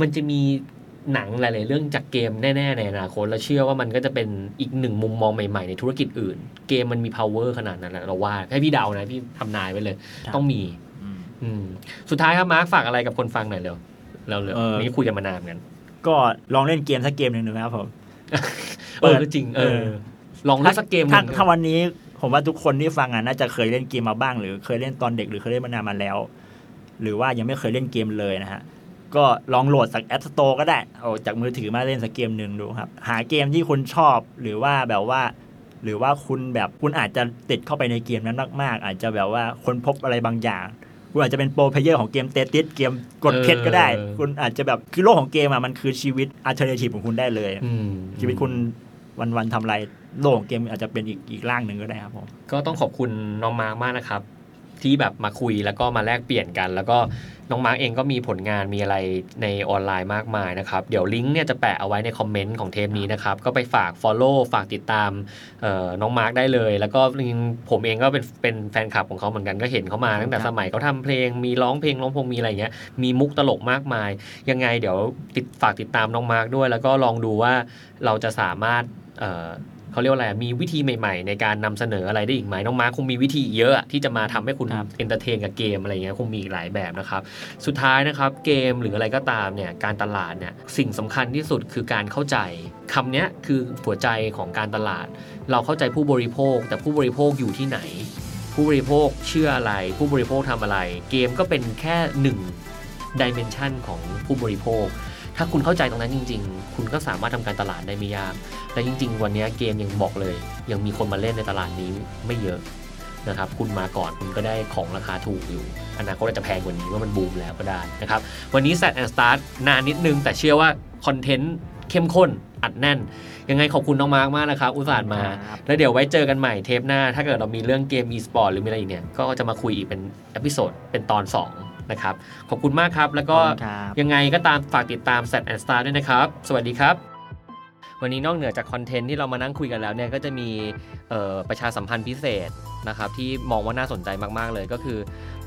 มันจะมีหนังหลายๆเรื่องจากเกมแน่ๆในอนาคตแล้วเชื่อว่ามันก็จะเป็นอีกหนึ่งมุมมองใหม่ๆในธุรกิจอื่นเกมมันมี power ขนาดนั้นเราว่าให้พี่เดานะพี่ทำนายไว้เลยต้องมีสุดท้ายครับมาร์คฝากอะไรกับคนฟังหน่อยเร็วเรานี่คุยกันมานานกันก็ลองเล่นเกมสักเกมนึงนะครับผมจริงลองเล่นสักเกมถ้าวันนี้ผมว่าทุกคนที่ฟังน่าจะเคยเล่นเกมมาบ้างหรือเคยเล่นตอนเด็กหรือเคยเล่นมานานมาแล้วหรือว่ายังไม่เคยเล่นเกมเลยนะฮะก็ลองโหลดจาก App Store ก็ได้เอาจากมือถือมาเล่นสักเกมนึงดูครับหาเกมที่คุณชอบหรือว่าคุณแบบคุณอาจจะติดเข้าไปในเกมนั้นมากๆอาจจะแบบว่าค้นพบอะไรบางอย่างคุณอาจจะเป็นโปรเพลเยอร์ของเกมเตติสเกมกดเพชรก็ได้คุณอาจจะแบบคือโลกของเกมมันคือชีวิตอัลเทอร์เนทีฟของคุณได้เลยชีวิตคุณวันๆทำอะไรโลกของเกมอาจจะเป็นอีกร่างหนึ่งก็ได้ครับผมก็ต้องขอบคุณน้องมาร์คมากนะครับที่แบบมาคุยแล้วก็มาแลกเปลี่ยนกันแล้วก็น้องมาร์คเองก็มีผลงานมีอะไรในออนไลน์มากมายนะครับเดี๋ยวลิงก์เนี่ยจะแปะเอาไว้ในคอมเมนต์ของเทปนี้นะครับก็ไปฝาก follow ฝากติดตามน้องมาร์คได้เลยแล้วก็ผมเองก็เป็นแฟนคลับของเขาเหมือนกันก็เห็นเขามาตั้งแต่สมัยเขาทำเพลงมีร้องเพลงมีอะไรอย่างเงี้ยมีมุกตลกมากมายยังไงเดี๋ยวฝากติดตามน้องมาร์คด้วยแล้วก็ลองดูว่าเราจะสามารถเขาเรียกว่าอะไรมีวิธีใหม่ๆในการนำเสนออะไรได้อีกไหมน้องมาร์คคงมีวิธีเยอะที่จะมาทำให้คุณเอนเตอร์เทนกับเกมอะไรเงี้ยคงมีอีกหลายแบบนะครับสุดท้ายนะครับเกมหรืออะไรก็ตามเนี่ยการตลาดเนี่ยสิ่งสำคัญที่สุดคือการเข้าใจคำนี้คือหัวใจของการตลาดเราเข้าใจผู้บริโภคแต่ผู้บริโภคอยู่ที่ไหนผู้บริโภคเชื่ออะไรผู้บริโภคทำอะไรเกมก็เป็นแค่หนึ่งดิเมนชันของผู้บริโภคถ้าคุณเข้าใจตรงนั้นจริงๆคุณก็สามารถทำการตลาดได้ไม่ยากและจริงๆวันนี้เกมยังบอกเลยยังมีคนมาเล่นในตลาดนี้ไม่เยอะนะครับคุณมาก่อนคุณก็ได้ของราคาถูกอยู่อนาคตอาจจะแพงกว่านี้ว่ามันบูมแล้วก็ได้นะครับวันนี้ Stats and Start นานนิดนึงแต่เชื่อว่าคอนเทนต์เข้มข้นอัดแน่นยังไงขอบคุณน้องมาร์คมากนะครับอุตส่าห์มาแล้วเดี๋ยวไว้เจอกันใหม่เทปหน้าถ้าเกิดเรามีเรื่องเกม e-sport หรือมีอะไรอีกเนี่ยก็จะมาคุยอีกเป็นเอพิโซดเป็นตอน2นะครับขอบคุณมากครับแล้วก็ยังไงก็ตามฝากติดตาม Stats and Start ด้วยนะครับสวัสดีครับวันนี้นอกเหนือจากคอนเทนต์ที่เรามานั่งคุยกันแล้วเนี่ยก็จะมีประชาสัมพันธ์พิเศษนะครับที่มองว่าน่าสนใจมากๆเลยก็คือ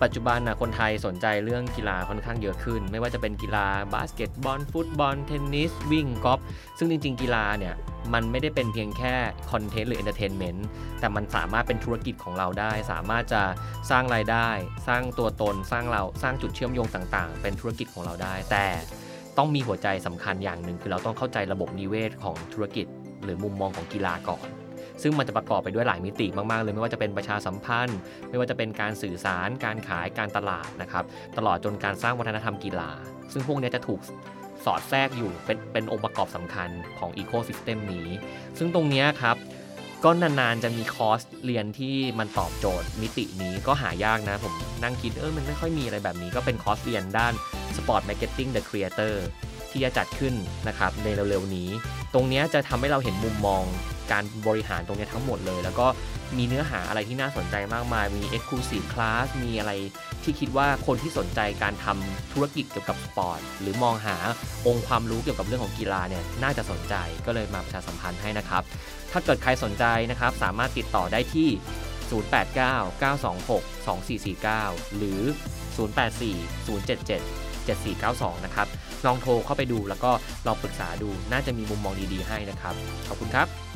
ปัจจุบันนะคนไทยสนใจเรื่องกีฬาค่อนข้างเยอะขึ้นไม่ว่าจะเป็นกีฬาบาสเกตบอลฟุตบอลเทนนิสวิ่งกอล์ฟซึ่งจริงๆกีฬาเนี่ยมันไม่ได้เป็นเพียงแค่คอนเทนต์หรือเอนเตอร์เทนเมนต์แต่มันสามารถเป็นธุรกิจของเราได้สามารถจะสร้างรายได้สร้างตัวตนสร้างเราสร้างจุดเชื่อมโยงต่างๆเป็นธุรกิจของเราได้แต่ต้องมีหัวใจสำคัญอย่างหนึ่งคือเราต้องเข้าใจระบบนิเวศของธุรกิจหรือมุมมองของกีฬาก่อนซึ่งมันจะประกอบไปด้วยหลายมิติมากๆเลยไม่ว่าจะเป็นประชาสัมพันธ์ไม่ว่าจะเป็นการสื่อสารการขายการตลาดนะครับตลอดจนการสร้างวัฒนธรรมกีฬาซึ่งพวกนี้จะถูกสอดแทรกอยู่เป็นองค์ประกอบสำคัญของอีโคซิสเต็มนี้ซึ่งตรงนี้ครับก็นานๆจะมีคอร์สเรียนที่มันตอบโจทย์มิตินี้ก็หายากนะผมนั่งคิดมันไม่ค่อยมีอะไรแบบนี้ก็เป็นคอร์สเรียนด้าน Sport Marketing The Creator ที่จะจัดขึ้นนะครับในเร็วๆนี้ตรงนี้จะทำให้เราเห็นมุมมองการบริหารตรงนี้ทั้งหมดเลยแล้วก็มีเนื้อหาอะไรที่น่าสนใจมากมายมี Exclusive Class มีอะไรที่คิดว่าคนที่สนใจการทำธุรกิจเกี่ยวกับสปอร์ตหรือมองหาองค์ความรู้เกี่ยวกับเรื่องของกีฬาเนี่ยน่าจะสนใจก็เลยมาประชาสัมพันธ์ให้นะครับถ้าเกิดใครสนใจนะครับสามารถติดต่อได้ที่089-926-2449หรือ084-077-7492นะครับลองโทรเข้าไปดูแล้วก็ลองปรึกษาดูน่าจะมีมุมมองดีๆให้นะครับขอบคุณครับ